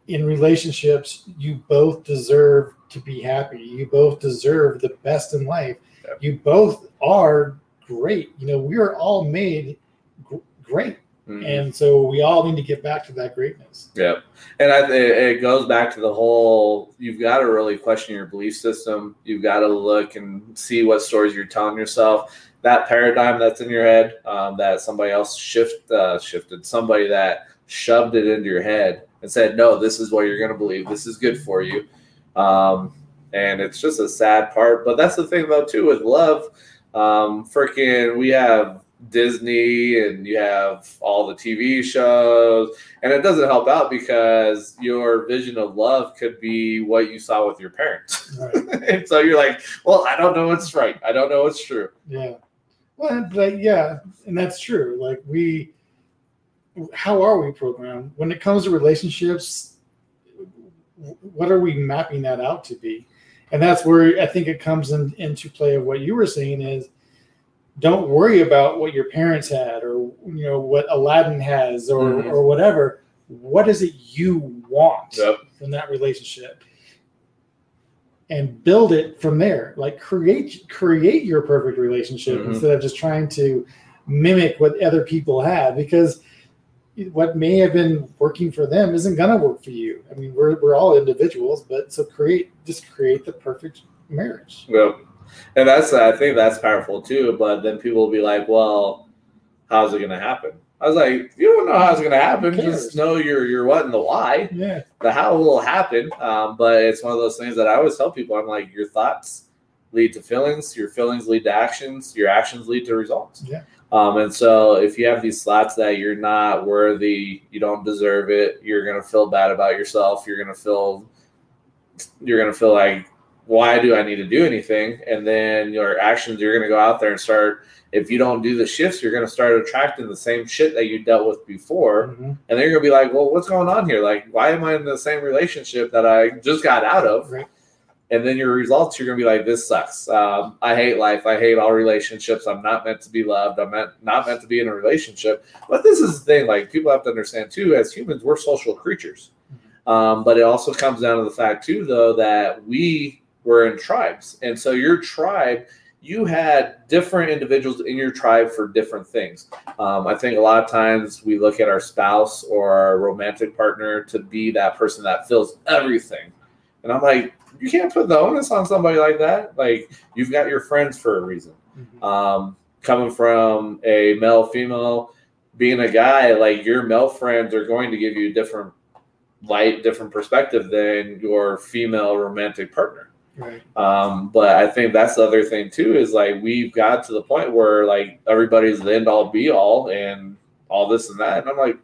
in relationships, you both deserve to be happy. You both deserve the best in life. You both are great. You know, we are all made great. Mm-hmm. And so we all need to get back to that greatness. Yep. And it goes back to the whole, you've got to really question your belief system. You've got to look and see what stories you're telling yourself. That paradigm that's in your head, that somebody else shifted, somebody that shoved it into your head and said, no, this is what you're going to believe. This is good for you. And it's just a sad part. But that's the thing, though, too, with love. We have Disney and you have all the TV shows. And it doesn't help out because your vision of love could be what you saw with your parents. Right. And so you're like, well, I don't know what's right. I don't know what's true. Yeah. Well, like, yeah, and that's true. Like, how are we programmed? When it comes to relationships, what are we mapping that out to be? And that's where I think it comes into play of what you were saying is, don't worry about what your parents had or, you know, what Aladdin has or, mm-hmm. or whatever. What is it you want yep. from that relationship? And build it from there. Like create your perfect relationship mm-hmm. instead of just trying to mimic what other people had, because what may have been working for them isn't going to work for you. I mean, we're all individuals, but so create the perfect marriage. Yep. And I think that's powerful too. But then people will be like, well, how's it going to happen? I was like, you don't know how it's going to happen. Just know your what and the why. Yeah. The how will happen. But it's one of those things that I always tell people. I'm like, your thoughts lead to feelings. Your feelings lead to actions. Your actions lead to results. Yeah. And so if you have these slots that you're not worthy, you don't deserve it, you're going to feel bad about yourself. You're going to feel like why do I need to do anything? And then your actions, you're going to go out there and start, if you don't do the shifts, you're going to start attracting the same shit that you dealt with before. Mm-hmm. And then you're going to be like, well, what's going on here? Like, why am I in the same relationship that I just got out of? Right. And then your results, you're going to be like, this sucks. I hate life. I hate all relationships. I'm not meant to be loved. I'm not meant to be in a relationship. But this is the thing, like, people have to understand, too, as humans, we're social creatures. But it also comes down to the fact, too, though, that we were in tribes. And so your tribe, you had different individuals in your tribe for different things. I think a lot of times we look at our spouse or our romantic partner to be that person that fills everything. And I'm like, you can't put the onus on somebody like that. Like, you've got your friends for a reason. Mm-hmm. Coming from a male, female, being a guy, like, your male friends are going to give you a different light, different perspective than your female romantic partner. Right. But I think that's the other thing, too, is, like, we've got to the point where, like, everybody's the end all be all and all this and that. And I'm like,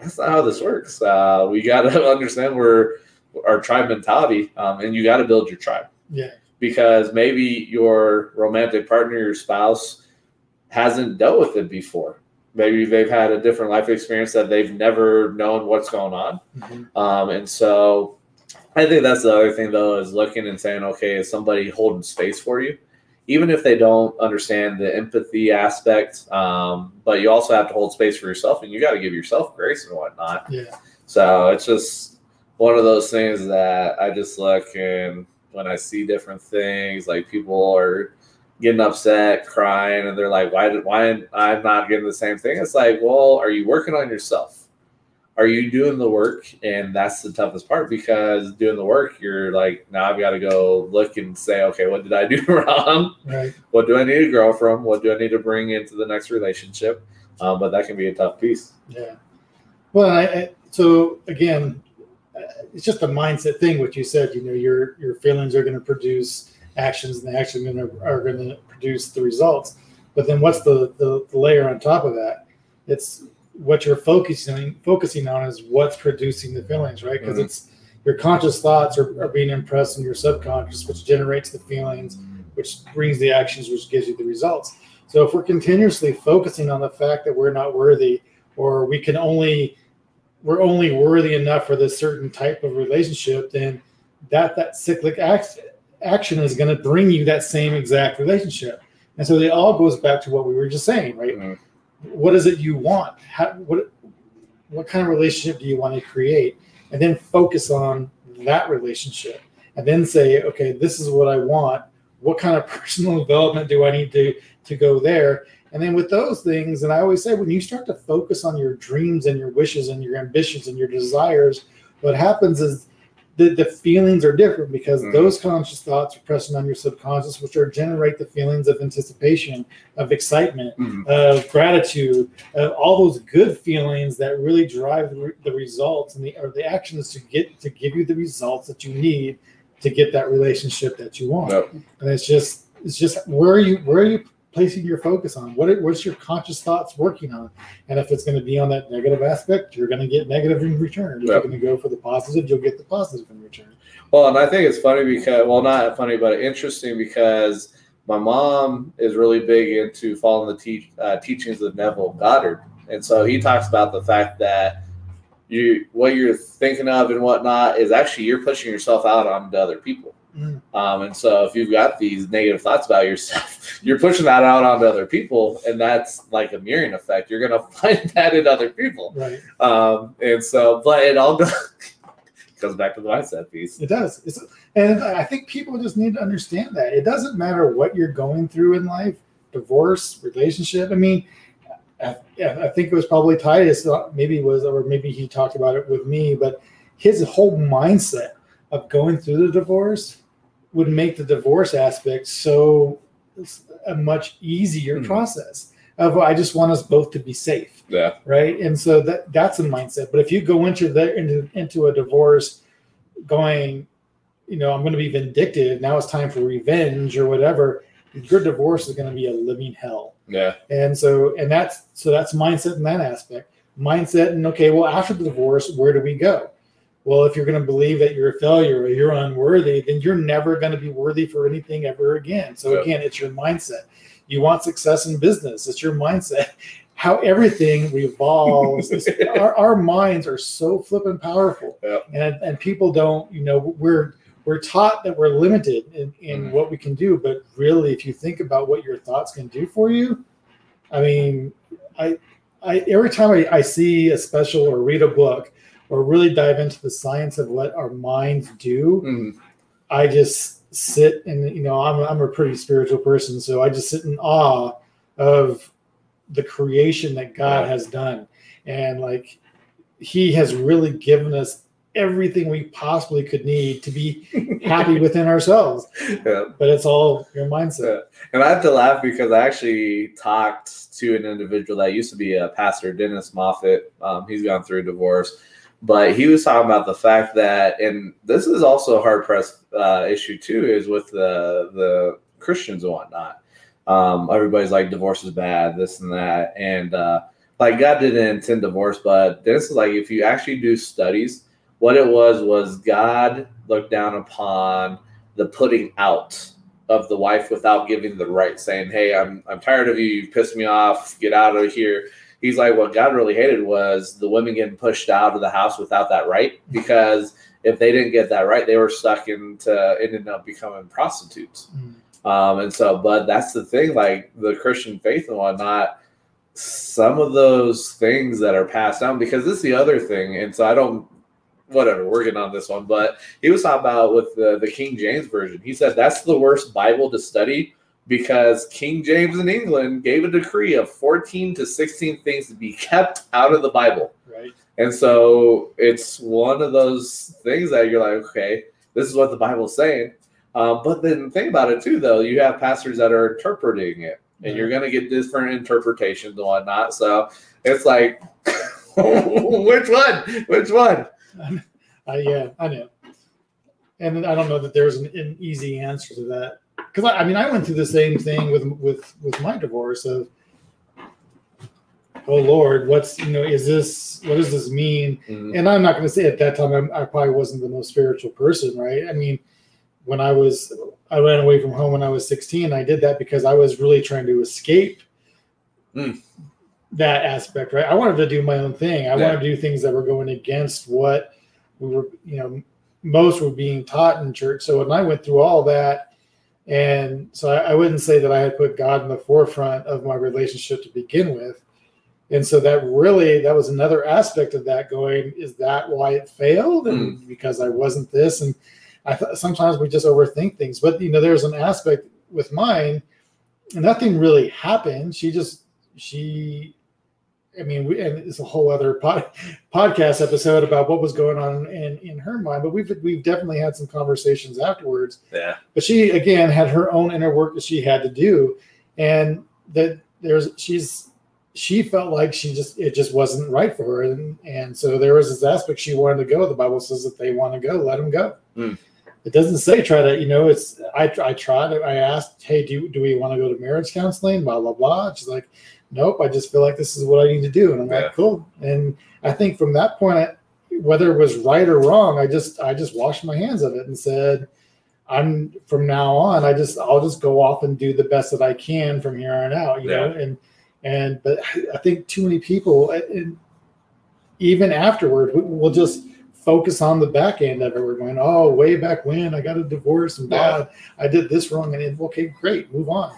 that's not how this works. We got to understand where our tribe mentality, and you got to build your tribe. Yeah. Because maybe your romantic partner, your spouse, hasn't dealt with it before. Maybe they've had a different life experience that they've never known what's going on. Mm-hmm. And so I think that's the other thing, though, is looking and saying, okay, is somebody holding space for you? Even if they don't understand the empathy aspect, but you also have to hold space for yourself, and you got to give yourself grace and whatnot. Yeah. So it's just one of those things that I just look, and when I see different things, like, people are getting upset, crying, and they're like, why I'm not getting the same thing? It's like, well, are you working on yourself? Are you doing the work? And that's the toughest part, because doing the work, you're like, now I've got to go look and say, okay, what did I do wrong? Right. What do I need to grow from? What do I need to bring into the next relationship? But that can be a tough piece. Yeah. Well, so again, it's just a mindset thing, what you said. You know, your feelings are going to produce actions, and the actions are going to produce the results. But then what's the layer on top of that? It's what you're focusing on is what's producing the feelings, right? Because mm-hmm. it's your conscious thoughts are being impressed in your subconscious, which generates the feelings, which brings the actions, which gives you the results. So if we're continuously focusing on the fact that we're not worthy, or we're only worthy enough for this certain type of relationship, then that cyclic action is going to bring you that same exact relationship. And so it all goes back to what we were just saying, right? Mm-hmm. What is it you want? What kind of relationship do you want to create? And then focus on that relationship, and then say, okay, this is what I want. What kind of personal development do I need to go there? And then with those things, and I always say, when you start to focus on your dreams and your wishes and your ambitions and your desires, what happens is the feelings are different, because mm-hmm. those conscious thoughts are pressing on your subconscious, which are generate the feelings of anticipation, of excitement, mm-hmm. of gratitude, of all those good feelings that really drive the results and the actions to give you the results that you need to get that relationship that you want. Yep. And it's just where are you placing your focus on? What's your conscious thoughts working on? And if it's going to be on that negative aspect, you're going to get negative in return. If yep. you're going to go for the positive, you'll get the positive in return. Well, and I think it's funny because, well, not funny, but interesting, because my mom is really big into following the teachings of Neville Goddard. And so he talks about the fact that what you're thinking of and whatnot is actually you're pushing yourself out onto other people. Mm. And so if you've got these negative thoughts about yourself, you're pushing that out onto other people, and that's like a mirroring effect. You're going to find that in other people. Right. And so, but it all goes back to the mindset piece. It does. And I think people just need to understand that. It doesn't matter what you're going through in life, divorce, relationship. I mean, I think it was probably Titus, maybe he talked about it with me, but his whole mindset of going through the divorce would make the divorce aspect so a much easier mm-hmm. process of, I just want us both to be safe. Yeah. Right. And so that's a mindset. But if you go into a divorce going, you know, I'm going to be vindictive. Now it's time for revenge or whatever. Your divorce is going to be a living hell. Yeah. And so, that's mindset in that aspect. Mindset and okay, well, after the divorce, where do we go? well, if you're going to believe that you're a failure or you're unworthy, then you're never going to be worthy for anything ever again. So again, it's your mindset. You want success in business. It's your mindset. How everything revolves. Our minds are so flippin' powerful. Yep. And people don't, you know, we're taught that we're limited in what we can do. But really, if you think about what your thoughts can do for you, I mean, I every time I see a special or read a book or really dive into the science of what our minds do, I just sit and, you know, I'm a pretty spiritual person. So I just sit in awe of the creation that God has done. And like, he has really given us everything we possibly could need to be happy within ourselves. Yeah. But it's all your mindset. Yeah. And I have to laugh because I actually talked to an individual that used to be a pastor, Dennis Moffitt. He's gone through a divorce, but he was talking about the fact that, and this is also a hard pressed issue too, is with the Christians and whatnot. Everybody's like, divorce is bad, this and that. And like, God didn't intend divorce, but this is like, if you actually do studies, what it was God looked down upon the putting out of the wife without giving the right, saying, hey, I'm tired of you. You pissed me off. Get out of here. He's like, what God really hated was the women getting pushed out of the house without that right, because if they didn't get that right, they were stuck into ending up becoming prostitutes. And so, but that's the thing, like the Christian faith and whatnot, some of those things that are passed down, because this is the other thing. And so I don't, whatever, we're getting on this one, but he was talking about with the King James version. He said, that's the worst Bible to study because King James in England gave a decree of 14 to 16 things to be kept out of the Bible. Right. And so it's one of those things that you're like, okay, this is what the Bible's saying. But then think about it too, though. You have pastors that are interpreting it, and you're going to get different interpretations and whatnot. So it's like, which one? Which one? Yeah, I know. And I don't know that there's an easy answer to that. Because, I mean, I went through the same thing with my divorce of, oh, Lord, what does this mean? And I'm not going to say at that time, I probably wasn't the most spiritual person, right? I mean, when I ran away from home when I was 16. I did that because I was really trying to escape that aspect, right? I wanted to do my own thing. I wanted to do things that were going against what we were, you know, most were being taught in church. So when I went through all that, and so I wouldn't say that I had put God in the forefront of my relationship to begin with. And so that was another aspect of that going, is that why it failed? And because I wasn't this, and sometimes we just overthink things. But, you know, there's an aspect with mine, and nothing really happened. And it's a whole other podcast episode about what was going on in her mind. But we've definitely had some conversations afterwards. Yeah. But she, again, had her own inner work that she had to do. And that she felt like it just wasn't right for her. And so there was this aspect she wanted to go. The Bible says that they want to go, let them go. It doesn't say try to, you know, it's, I tried it. I asked, hey, do we want to go to marriage counseling? Blah, blah, blah. And she's like, nope, I just feel like this is what I need to do. And I'm like, cool. And I think from that point, whether it was right or wrong, I just washed my hands of it and said, from now on, I'll just go off and do the best that I can from here on out, you know? But I think too many people, and even afterward, will just focus on the back end of it. We're going, oh, way back when I got a divorce and God, I did this wrong. And okay, great, move on.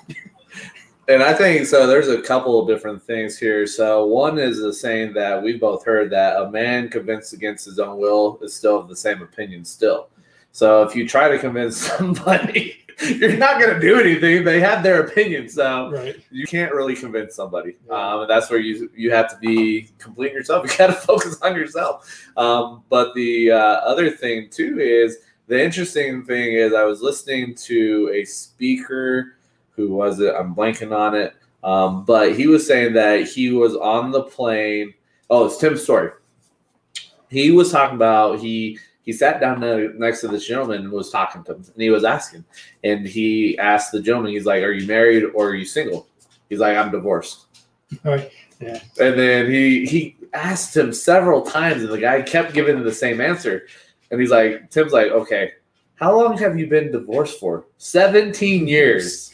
And I think so. There's a couple of different things here. So one is the saying that we both heard, that a man convinced against his own will is still of the same opinion still. So if you try to convince somebody, you're not going to do anything. They have their opinion. So you can't really convince somebody. And that's where you have to be complete yourself. You got to focus on yourself. But the other thing, too, is the interesting thing is I was listening to a speaker. Who was it? I'm blanking on it. But he was saying that he was on the plane. Oh, it's Tim's story. He was talking about he sat down next to this gentleman and was talking to him, and he was asking. And he asked the gentleman, he's like, are you married or are you single? He's like, I'm divorced. Right. Yeah. And then he asked him several times, and the guy kept giving him the same answer. And he's like, Tim's like, okay, how long have you been divorced for? 17 years.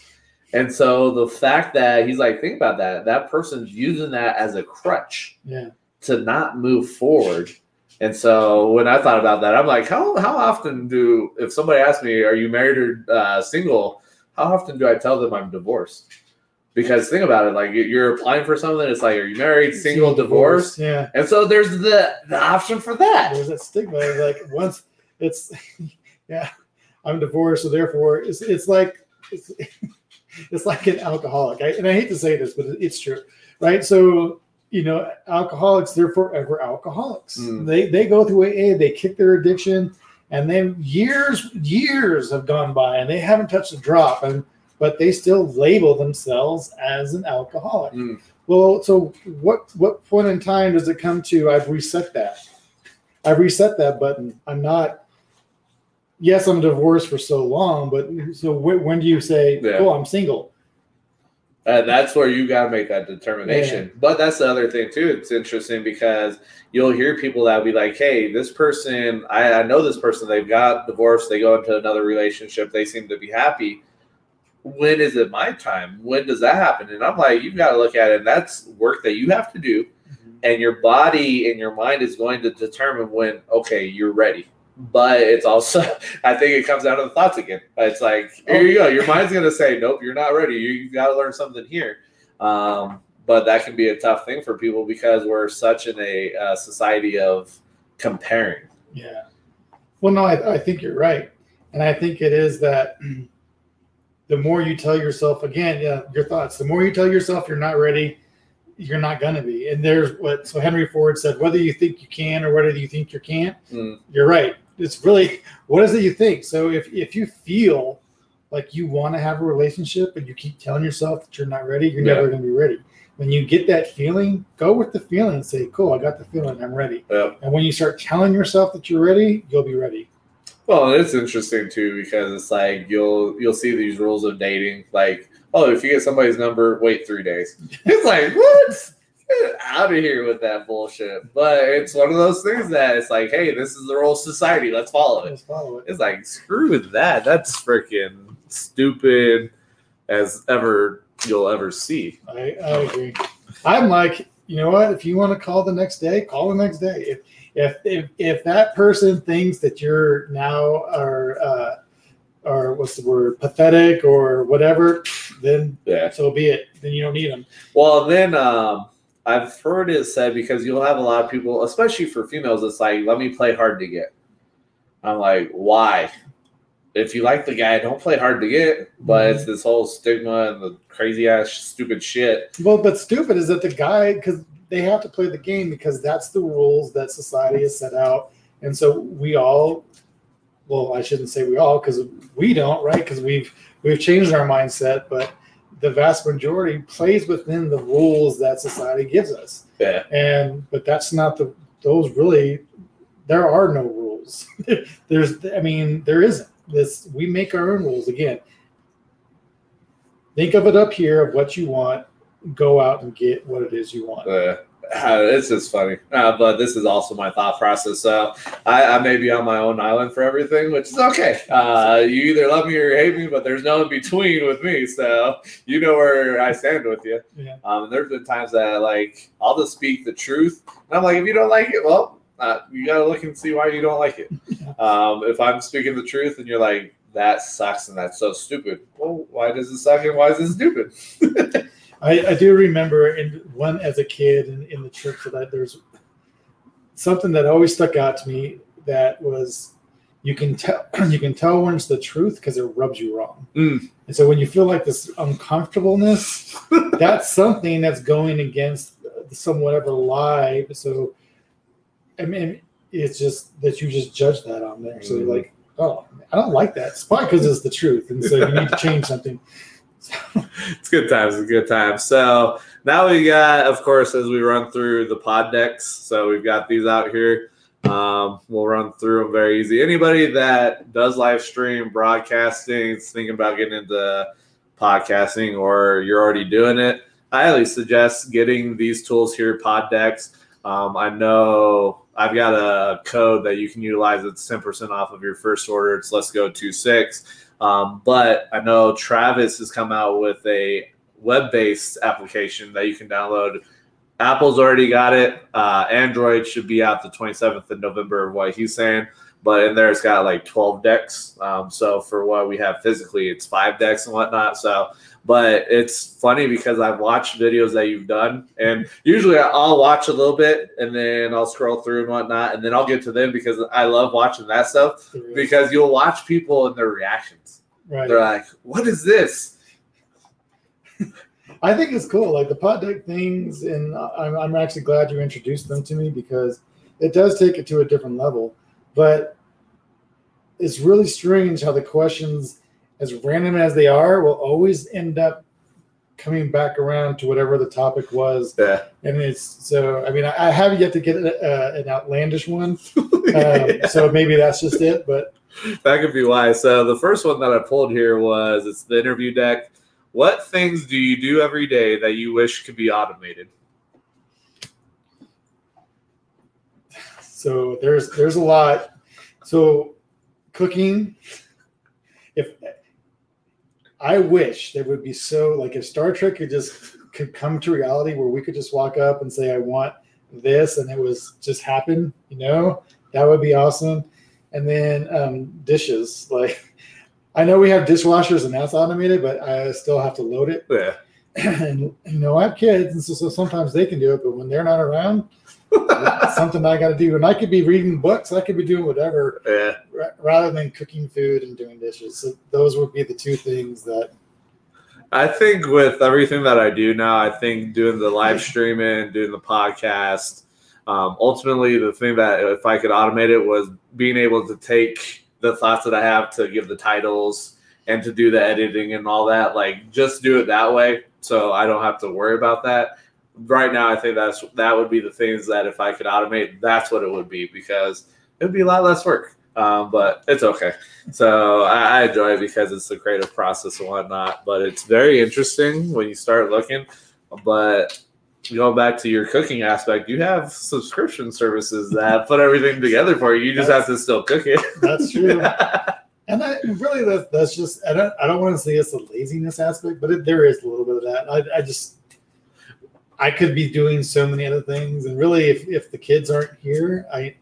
And so the fact that he's like, think about that. That person's using that as a crutch to not move forward. And so when I thought about that, I'm like, how often do, if somebody asks me, are you married or single, how often do I tell them I'm divorced? Because think about it, like you're applying for something, it's like, are you married, single, divorced? Yeah. And so there's the option for that. There's that stigma. Like once it's, yeah, I'm divorced, so therefore it's like an alcoholic. And I hate to say this, but it's true, right? So, you know, alcoholics, they're forever alcoholics. Mm. They go through AA, they kick their addiction, and then years have gone by, and they haven't touched a drop, but they still label themselves as an alcoholic. Mm. Well, so what point in time does it come to, I've reset that button. I'm not, yes, I'm divorced for so long, but so when do you say, oh, I'm single? That's where you got to make that determination. Yeah. But that's the other thing, too. It's interesting because you'll hear people that will be like, hey, this person, I know this person, they've got divorced, they go into another relationship, they seem to be happy. When is it my time? When does that happen? And I'm like, you've got to look at it. And that's work that you have to do. Mm-hmm. And your body and your mind is going to determine when, okay, you're ready. But it's also, I think it comes down to the thoughts again. It's like, here you go. Your mind's going to say, nope, you're not ready. You've got to learn something here. But that can be a tough thing for people because we're such in a society of comparing. Yeah. Well, no, I think you're right. And I think it is that the more you tell yourself, again, your thoughts, the more you tell yourself you're not ready, you're not going to be. And there's so Henry Ford said, whether you think you can or whether you think you can't, you're right. It's really, what is it you think? So if you feel like you want to have a relationship and you keep telling yourself that you're not ready, you're never going to be ready. When you get that feeling, go with the feeling and say, cool, I got the feeling, I'm ready. Yeah. And when you start telling yourself that you're ready, you'll be ready. Well, it's interesting, too, because it's like you'll see these rules of dating. Like, oh, if you get somebody's number, wait 3 days. It's like, what? Get out of here with that bullshit. But it's one of those things that it's like, hey, this is the role of society. Let's follow it. It's like, screw with that. That's freaking stupid as ever you'll ever see. I agree. I'm like, you know what? If you want to call the next day, call the next day. If that person thinks that you're now or what's the word, pathetic or whatever, then so be it. Then you don't need them. Well, then I've heard it said, because you'll have a lot of people, especially for females, it's like, let me play hard to get. I'm like, why? If you like the guy, don't play hard to get. But it's this whole stigma and the crazy ass stupid shit. Well, but stupid is that the guy, because they have to play the game because that's the rules that society has set out. And so we all, well, I shouldn't say we all, because we don't, right? Because we've changed our mindset, but the vast majority plays within the rules that society gives us. Yeah. But that's not those really, there are no rules. There isn't. We make our own rules. Again, think of it up here of what you want, go out and get what it is you want. It's just funny. But this is also my thought process. So I may be on my own island for everything, which is okay. You either love me or hate me, but there's no in between with me. So you know where I stand with you. Yeah. There's been times that like I'll just speak the truth. And I'm like, if you don't like it, well, you got to look and see why you don't like it. If I'm speaking the truth and you're like, that sucks and that's so stupid. Well, why does it suck and why is it stupid? I do remember as a kid in the church that there's something that always stuck out to me that was you can tell when it's the truth because it rubs you wrong. Mm. And so when you feel like this uncomfortableness, that's something that's going against somewhat of a lie. So I mean, it's just that you just judge that on there. So you're like, oh, I don't like that. It's probably because it's the truth. And so you need to change something. It's good times. It's good times. So now we got, of course, as we run through the pod decks. So we've got these out here. We'll run through them very easy. Anybody that does live stream broadcasting, is thinking about getting into podcasting, or you're already doing it, I highly suggest getting these tools here, pod decks. I know I've got a code that you can utilize. It's 10% off of your first order. It's Letsgo26. But I know Travis has come out with a web-based application that you can download. Apple's already got it. Android should be out the 27th of November, of what he's saying. But in there, it's got like 12 decks. So for what we have physically, it's 5 decks and whatnot. So, but it's funny because I've watched videos that you've done, and usually I'll watch a little bit and then I'll scroll through and whatnot, and then I'll get to them because I love watching that stuff. Because you'll watch people and their reactions. Right. They're like, "What is this?" I think it's cool, like the pod deck things, and I'm actually glad you introduced them to me because it does take it to a different level. But it's really strange how the questions, as random as they are, will always end up coming back around to whatever the topic was. Yeah. And it's so, I mean, I have yet to get an outlandish one. Yeah. So maybe that's just it. But that could be why. So the first one that I pulled here was, it's the interview deck. What things do you do every day that you wish could be automated? So there's a lot. So cooking, if I wish there would be, so like if Star Trek could come to reality where we could just walk up and say, I want this, and it was just happen, you know, that would be awesome. And then dishes, like I know we have dishwashers and that's automated, but I still have to load it. Yeah. And you know, I have kids, and so sometimes they can do it, but when they're not around, it's something I got to do. And I could be reading books, I could be doing whatever, yeah, rather than cooking food and doing dishes. So those would be the two things that I think with everything that I do now. I think doing the live streaming, doing the podcast, ultimately the thing that if I could automate it was being able to take the thoughts that I have to give the titles and to do the editing and all that, like just do it that way. So I don't have to worry about that. Right now, I think that would be the things that if I could automate, that's what it would be, because it would be a lot less work. But it's okay. So I enjoy it because it's the creative process and whatnot. But it's very interesting when you start looking. But going back to your cooking aspect, you have subscription services that put everything together for you. You just have to still cook it. That's true. And I really, that's just, I don't want to say it's a laziness aspect, but there is a little bit of that. I could be doing so many other things, and really, if the kids aren't here, I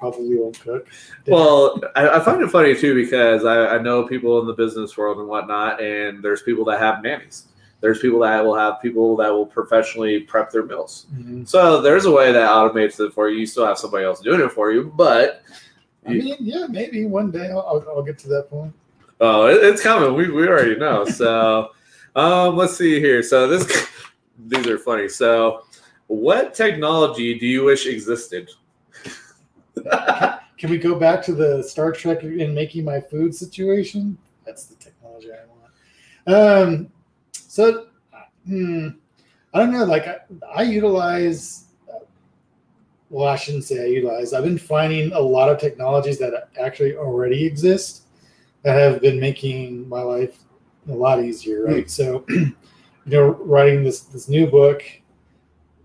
probably won't cook. Well, I find it funny too, because I know people in the business world and whatnot, and there's people that have nannies. There's people that will have people that will professionally prep their meals. Mm-hmm. So there's a way that automates it for you. You still have somebody else doing it for you, but maybe one day I'll get to that point. Oh, it's coming. We already know. So let's see here. So this. These are funny. So, what technology do you wish existed? Can we go back to the Star Trek and making my food situation? That's the technology I want. I don't know. Like I utilize. Well, I shouldn't say I utilize. I've been finding a lot of technologies that actually already exist that have been making my life a lot easier. Right. So. You know, writing this new book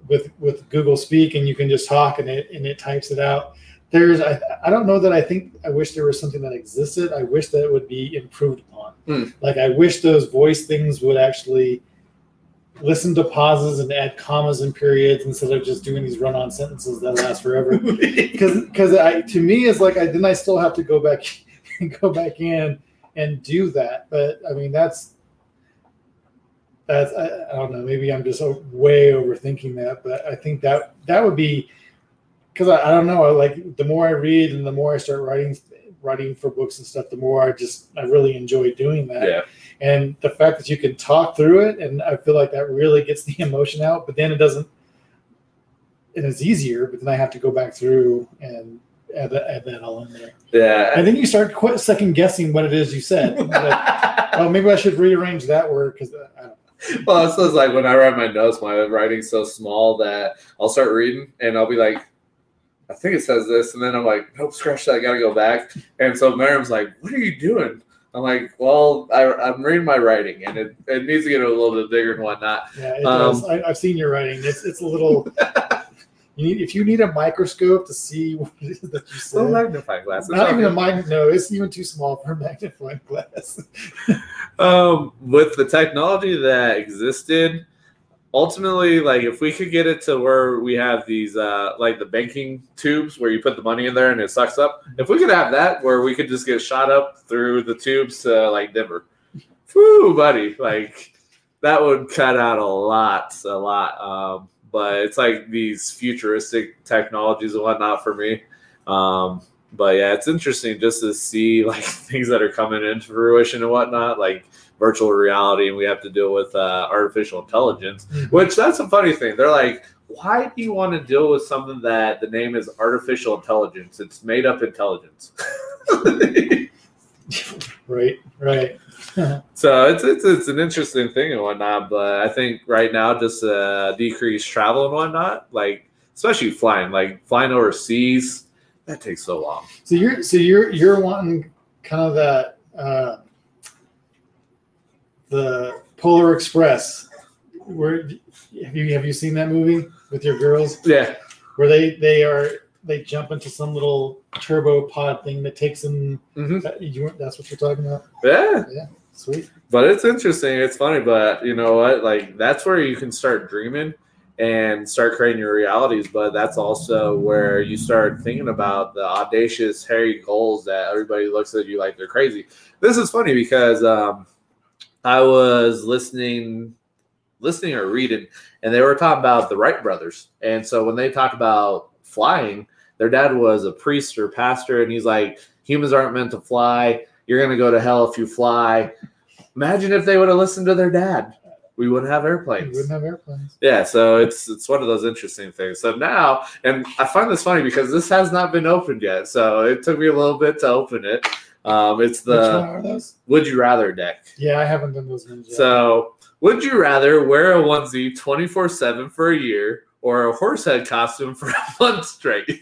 with Google Speak, and you can just talk and it types it out. I don't know that I think I wish there was something that existed. I wish that it would be improved upon. Like I wish those voice things would actually listen to pauses and add commas and periods instead of just doing these run-on sentences that last forever. Because to me it's like I still have to go back in and do that. But I mean that's I don't know. Maybe I'm just way overthinking that, but I think that would be, because I don't know. Like the more I read and the more I start writing for books and stuff, the more I really enjoy doing that. Yeah. And the fact that you can talk through it, and I feel like that really gets the emotion out. But then it doesn't, and it's easier. But then I have to go back through and add that all in there. Yeah. And then you start second guessing what it is you said. Like, oh, maybe I should rearrange that word because I don't. Well, it's just like when I write my notes, my writing's so small that I'll start reading and I'll be like, I think it says this. And then I'm like, nope, scratch that. I got to go back. And so Miriam's like, what are you doing? I'm like, well, I'm reading my writing, and it needs to get a little bit bigger and whatnot. Yeah, it does. I've seen your writing. It's a little – If you need a microscope to see what it is that you said. Little magnifying glass. No, it's even too small for a magnifying glass. With the technology that existed, ultimately, like if we could get it to where we have these, like the banking tubes where you put the money in there and it sucks up. If we could have that where we could just get shot up through the tubes to like Denver, whoo, buddy, like that would cut out a lot. But it's like these futuristic technologies and whatnot for me. But yeah, it's interesting just to see like things that are coming into fruition and whatnot, like virtual reality, and we have to deal with artificial intelligence, which that's a funny thing. They're like, why do you want to deal with something that the name is artificial intelligence? It's made up intelligence. Right. So it's an interesting thing and whatnot, but I think right now just decreased travel and whatnot, like especially flying overseas, that takes so long. So you're wanting kind of that the Polar Express. Where have you seen that movie with your girls? Yeah, where they jump into some little turbopod thing that takes them. Mm-hmm. That's what you're talking about. Yeah. Sweet. But it's interesting. It's funny, but you know what? Like that's where you can start dreaming and start creating your realities. But that's also where you start thinking about the audacious, hairy goals that everybody looks at you like they're crazy. This is funny because I was listening or reading, and they were talking about the Wright brothers. And so when they talk about flying, their dad was a priest or pastor, and he's like, humans aren't meant to fly. You're going to go to hell if you fly. Imagine if they would have listened to their dad. We wouldn't have airplanes. Yeah, so it's one of those interesting things. So now, and I find this funny because this has not been opened yet, so it took me a little bit to open it. It's the Which one are those? Would You Rather deck. Yeah, I haven't done those ones yet. So would you rather wear a onesie 24/7 for a year or a horse head costume for a month straight?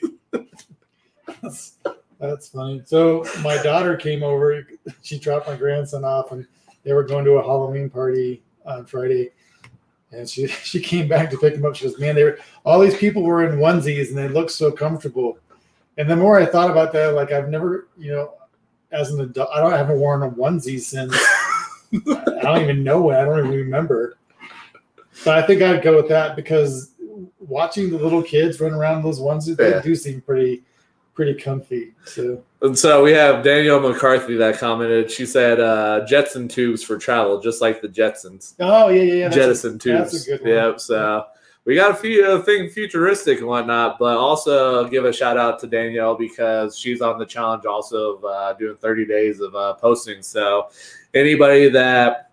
That's funny. So my daughter came over. She dropped my grandson off, and they were going to a Halloween party on Friday. And she came back to pick him up. She goes, man, all these people were in onesies, and they looked so comfortable. And the more I thought about that, like I've never, as an adult, I haven't worn a onesie since. I don't even know when. I don't even remember. But I think I'd go with that because watching the little kids run around those onesies, they do seem pretty comfy. So. And so we have Danielle McCarthy that commented. She said Jetson tubes for travel, just like the Jetsons. Oh, yeah. Jettison tubes. That's a good one. Yep, so we got a few things futuristic and whatnot, but also give a shout-out to Danielle because she's on the challenge also of doing 30 days of posting. So anybody that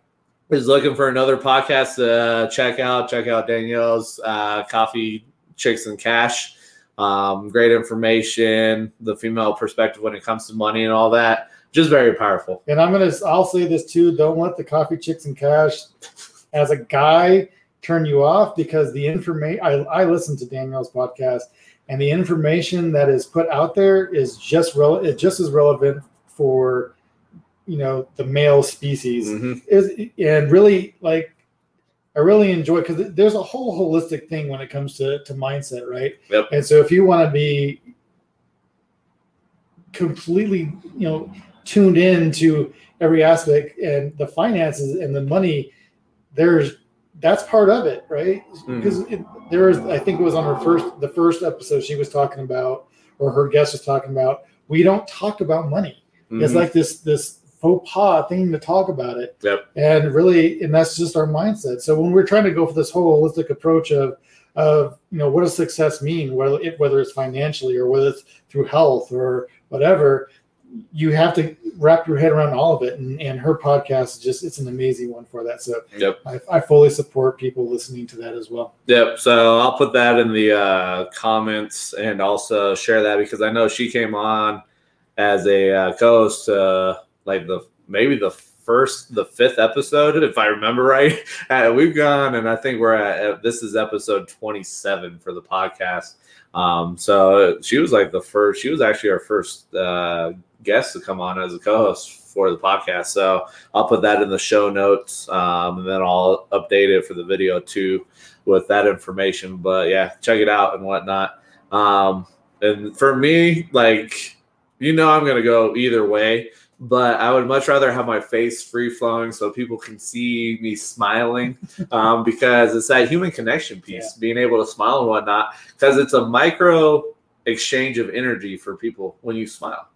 is looking for another podcast to check out Danielle's Coffee, Chicks, and Cash. Great information, the female perspective when it comes to money and all that. Just very powerful. And I'll say this too. Don't let the Coffee, Chicks, and Cash as a guy turn you off because the information, I listen to Danielle's podcast, and the information that is put out there is just as relevant for the male species. Mm-hmm. And really, like, I really enjoy it because there's a whole holistic thing when it comes to mindset, right? Yep. And so if you want to be completely, tuned in to every aspect and the finances and the money, that's part of it, right? Because I think it was on the first episode she was talking about, or her guest was talking about, we don't talk about money. Mm-hmm. It's like this faux pas thing to talk about it. Yep. And that's just our mindset. So when we're trying to go for this whole holistic approach of what does success mean, whether it's financially or whether it's through health or whatever, you have to wrap your head around all of it. And her podcast is it's an amazing one for that. So yep. I fully support people listening to that as well. Yep. So I'll put that in the comments and also share that because I know she came on as a co-host, like the fifth episode, if I remember right. We've gone, and I think we're at, this is episode 27 for the podcast. So she was like she was actually our first guest to come on as a co-host for the podcast. So I'll put that in the show notes, and then I'll update it for the video too. with that information. But yeah, check it out and whatnot. And for me, like, you know, I'm going to go either way, but I would much rather have my face free flowing so people can see me smiling, because it's that human connection piece, being able to smile and whatnot, because it's a micro exchange of energy for people when you smile.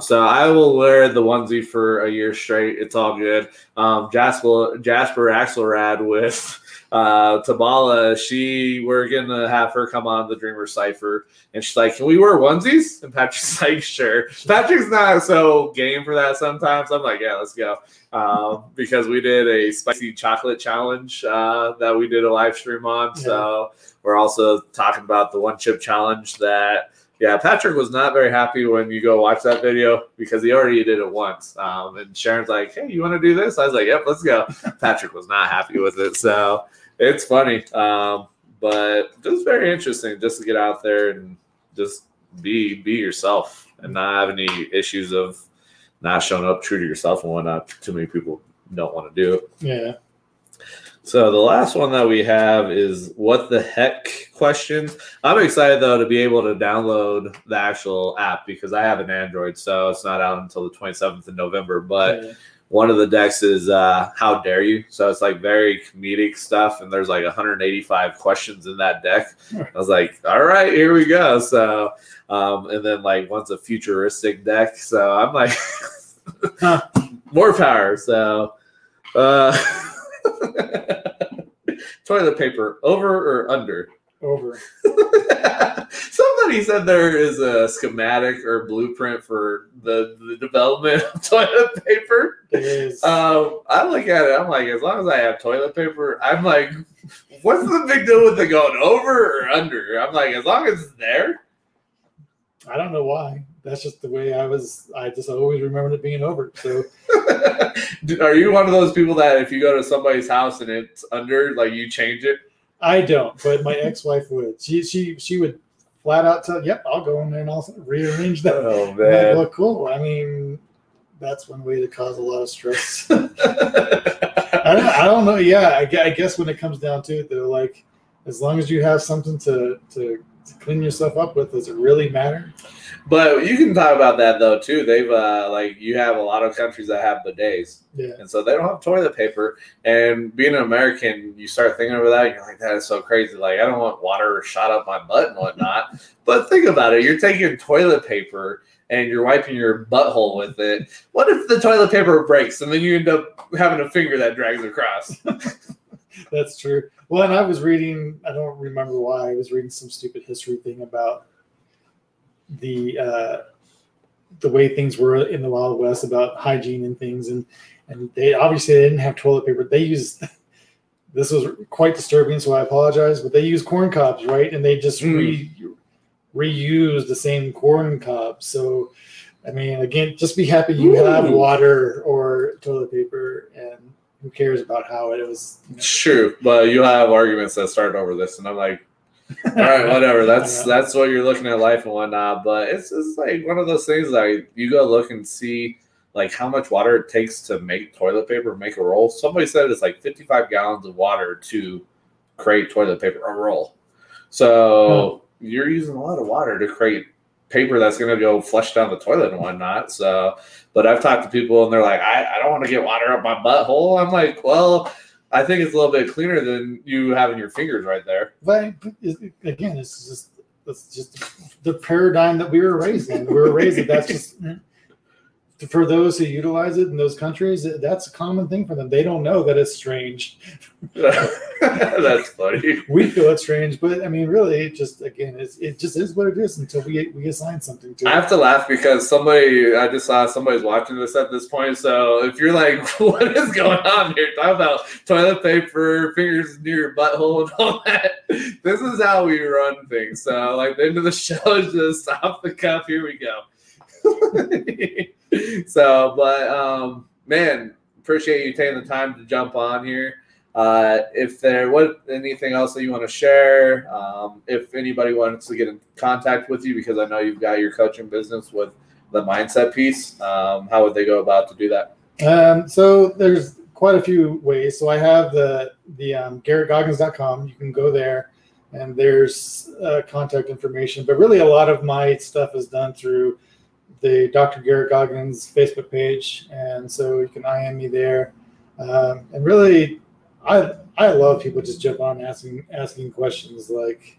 So I will wear the onesie for a year straight. It's all good. Jasper Axelrod with Tobala, we're going to have her come on the Dreamer Cipher. And she's like, can we wear onesies? And Patrick's like, sure. Patrick's not so game for that sometimes. I'm like, yeah, let's go. Because we did a spicy chocolate challenge that we did a live stream on. Yeah. So we're also talking about the one chip challenge that, yeah, Patrick was not very happy when you go watch that video because he already did it once. And Sharon's like, hey, you want to do this? I was like, yep, let's go. Patrick was not happy with it. So it's funny. But just very interesting just to get out there and just be yourself and not have any issues of not showing up true to yourself and whatnot. Too many people don't want to do it. Yeah. So the last one that we have is what the heck questions. I'm excited, though, to be able to download the actual app because I have an Android, so it's not out until the 27th of November. But one of the decks is how dare you? So it's like very comedic stuff, and there's like 185 questions in that deck. I was like, all right, here we go. So and then like one's a futuristic deck. So I'm like, more power. So toilet paper, over or under? Over. Somebody said there is a schematic or blueprint for the development of toilet paper. It is. I look at it, I'm like, as long as I have toilet paper, I'm like, what's the big deal with it going over or under? I'm like, as long as it's there. I don't know why. That's just the way I just always remembered it being over. So are you one of those people that if you go to somebody's house and it's under, like you change it? I don't, but my ex-wife would. She would flat out tell, yep, I'll go in there and I'll rearrange that. Oh, man. Like, well, cool. I mean, that's one way to cause a lot of stress. I don't know. Yeah, I guess when it comes down to it, they're like, as long as you have something to clean yourself up with, does it really matter? But you can talk about that, though, too. They've like, you have a lot of countries that have bidets. Yeah. And so they don't have toilet paper. And being an American, you start thinking over that, and you're like, that is so crazy. Like, I don't want water shot up my butt and whatnot. But think about it. You're taking toilet paper and you're wiping your butthole with it. What if the toilet paper breaks and then you end up having a finger that drags across? That's true. Well, and I was reading, I don't remember why, I was reading some stupid history thing about the way things were in the Wild West about hygiene and things, and they obviously didn't have toilet paper. They used, this was quite disturbing, so I apologize, but they used corn cobs, right? And they just reused the same corn cobs. So, I mean, again, just be happy you have water or toilet paper, and who cares about how it was? You know. True, but you have arguments that start over this, and I'm like, all right, whatever. That's what you're looking at life and whatnot. But it's just like one of those things that you go look and see like how much water it takes to make toilet paper, make a roll. Somebody said it's like 55 gallons of water to create toilet paper, a roll. So you're using a lot of water to create paper that's going to go flush down the toilet and whatnot. So, but I've talked to people and they're like, I don't want to get water up my butthole. I'm like, well, I think it's a little bit cleaner than you having your fingers right there. But again, it's just the paradigm that we were raised in. We were raised that that's just for those who utilize it in those countries. That's a common thing for them. They don't know that it's strange. That's funny. We feel it's strange, but I mean, really, it just again, it just is what it is until we assign something to it. I have to laugh because I just saw somebody's watching this at this point. So if you're like, what is going on here? Talk about toilet paper, fingers near your butthole, and all that. This is how we run things. So like the end of the show is just off the cuff. Here we go. So, but man, appreciate you taking the time to jump on here. If there was anything else that you want to share, if anybody wants to get in contact with you, because I know you've got your coaching business with the mindset piece, how would they go about to do that? So there's quite a few ways. So I have the GarrettGoggans.com. You can go there, and there's contact information. But really, a lot of my stuff is done through the Dr. Garrett Goggins Facebook page, and so you can IM me there. And really, I love people just jump on asking questions. Like,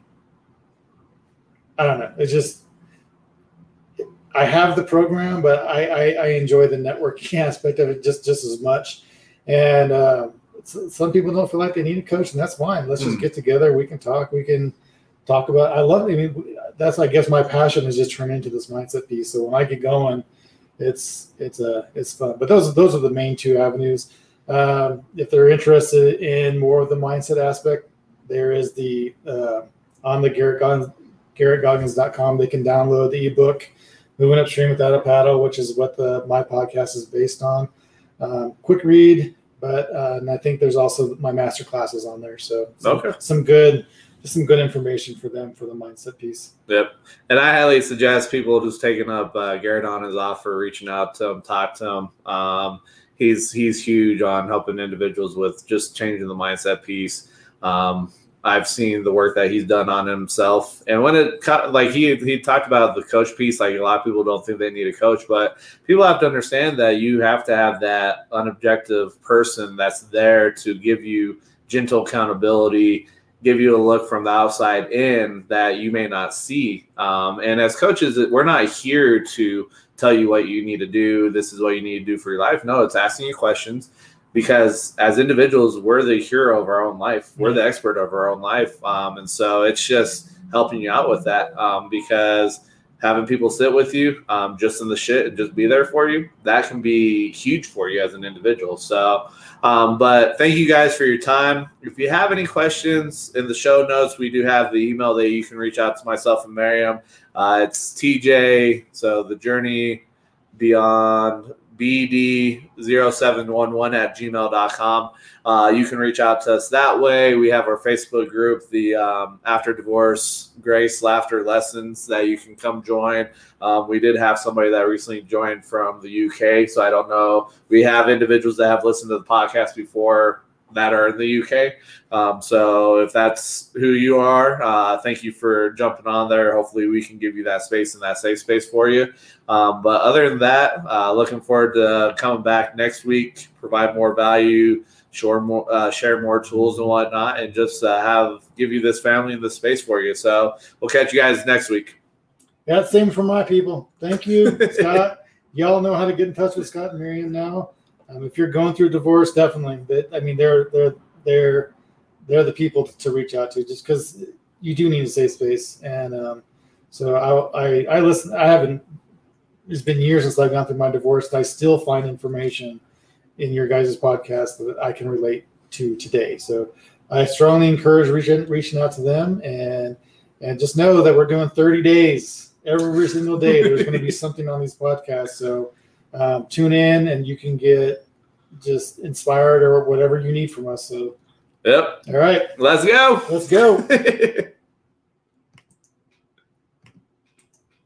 I don't know, it's just, I have the program, but I enjoy the networking aspect of it just as much. And some people don't feel like they need a coach, and that's fine. Let's just get together. We can talk about it. That's, I guess, my passion is just turning into this mindset piece. So when I get going, it's fun. But those are the main two avenues. If they're interested in more of the mindset aspect, there is the on the GarrettGoggans.com, they can download the ebook Moving Upstream Without a Paddle, which is what my podcast is based on. Quick read, but and I think there's also my master classes on there. So some good information for them for the mindset piece. Yep. And I highly suggest people just taking up Garrett on his offer, reaching out to him, talk to him. He's huge on helping individuals with just changing the mindset piece. I've seen the work that he's done on himself. And when he talked about the coach piece, like a lot of people don't think they need a coach, but people have to understand that you have to have that unobjective person that's there to give you gentle accountability, give you a look from the outside in that you may not see. And as coaches, we're not here to tell you what you need to do. This is what you need to do for your life. No, it's asking you questions. Because as individuals, we're the hero of our own life. We're the expert of our own life. And so it's just helping you out with that because having people sit with you just in the shit and just be there for you, that can be huge for you as an individual. So, but thank you guys for your time. If you have any questions in the show notes, we do have the email that you can reach out to myself and Miriam. It's TJ, so the Journey Beyond bd0711@gmail.com. You can reach out to us that way. We have our Facebook group, the After Divorce Grace Laughter Lessons, that you can come join. We did have somebody that recently joined from the UK, so I don't know. We have individuals that have listened to the podcast before that are in the UK. So if that's who you are, thank you for jumping on there. Hopefully we can give you that space and that safe space for you. But other than that, looking forward to coming back next week, provide more value, share more tools and whatnot, and just give you this family and this space for you. So we'll catch you guys next week. Yeah, same for my people. Thank you, Scott. Y'all know how to get in touch with Scott and Miriam now. If you're going through divorce, definitely. But, I mean, they're the people to reach out to, just because you do need a safe space. And so I listen. I haven't. It's been years since I've gone through my divorce. And I still find information in your guys' podcast that I can relate to today. So I strongly encourage reaching out to them, and just know that we're doing 30 days every single day. There's going to be something on these podcasts. So. Tune in, and you can get just inspired or whatever you need from us. So, yep. All right. Let's go.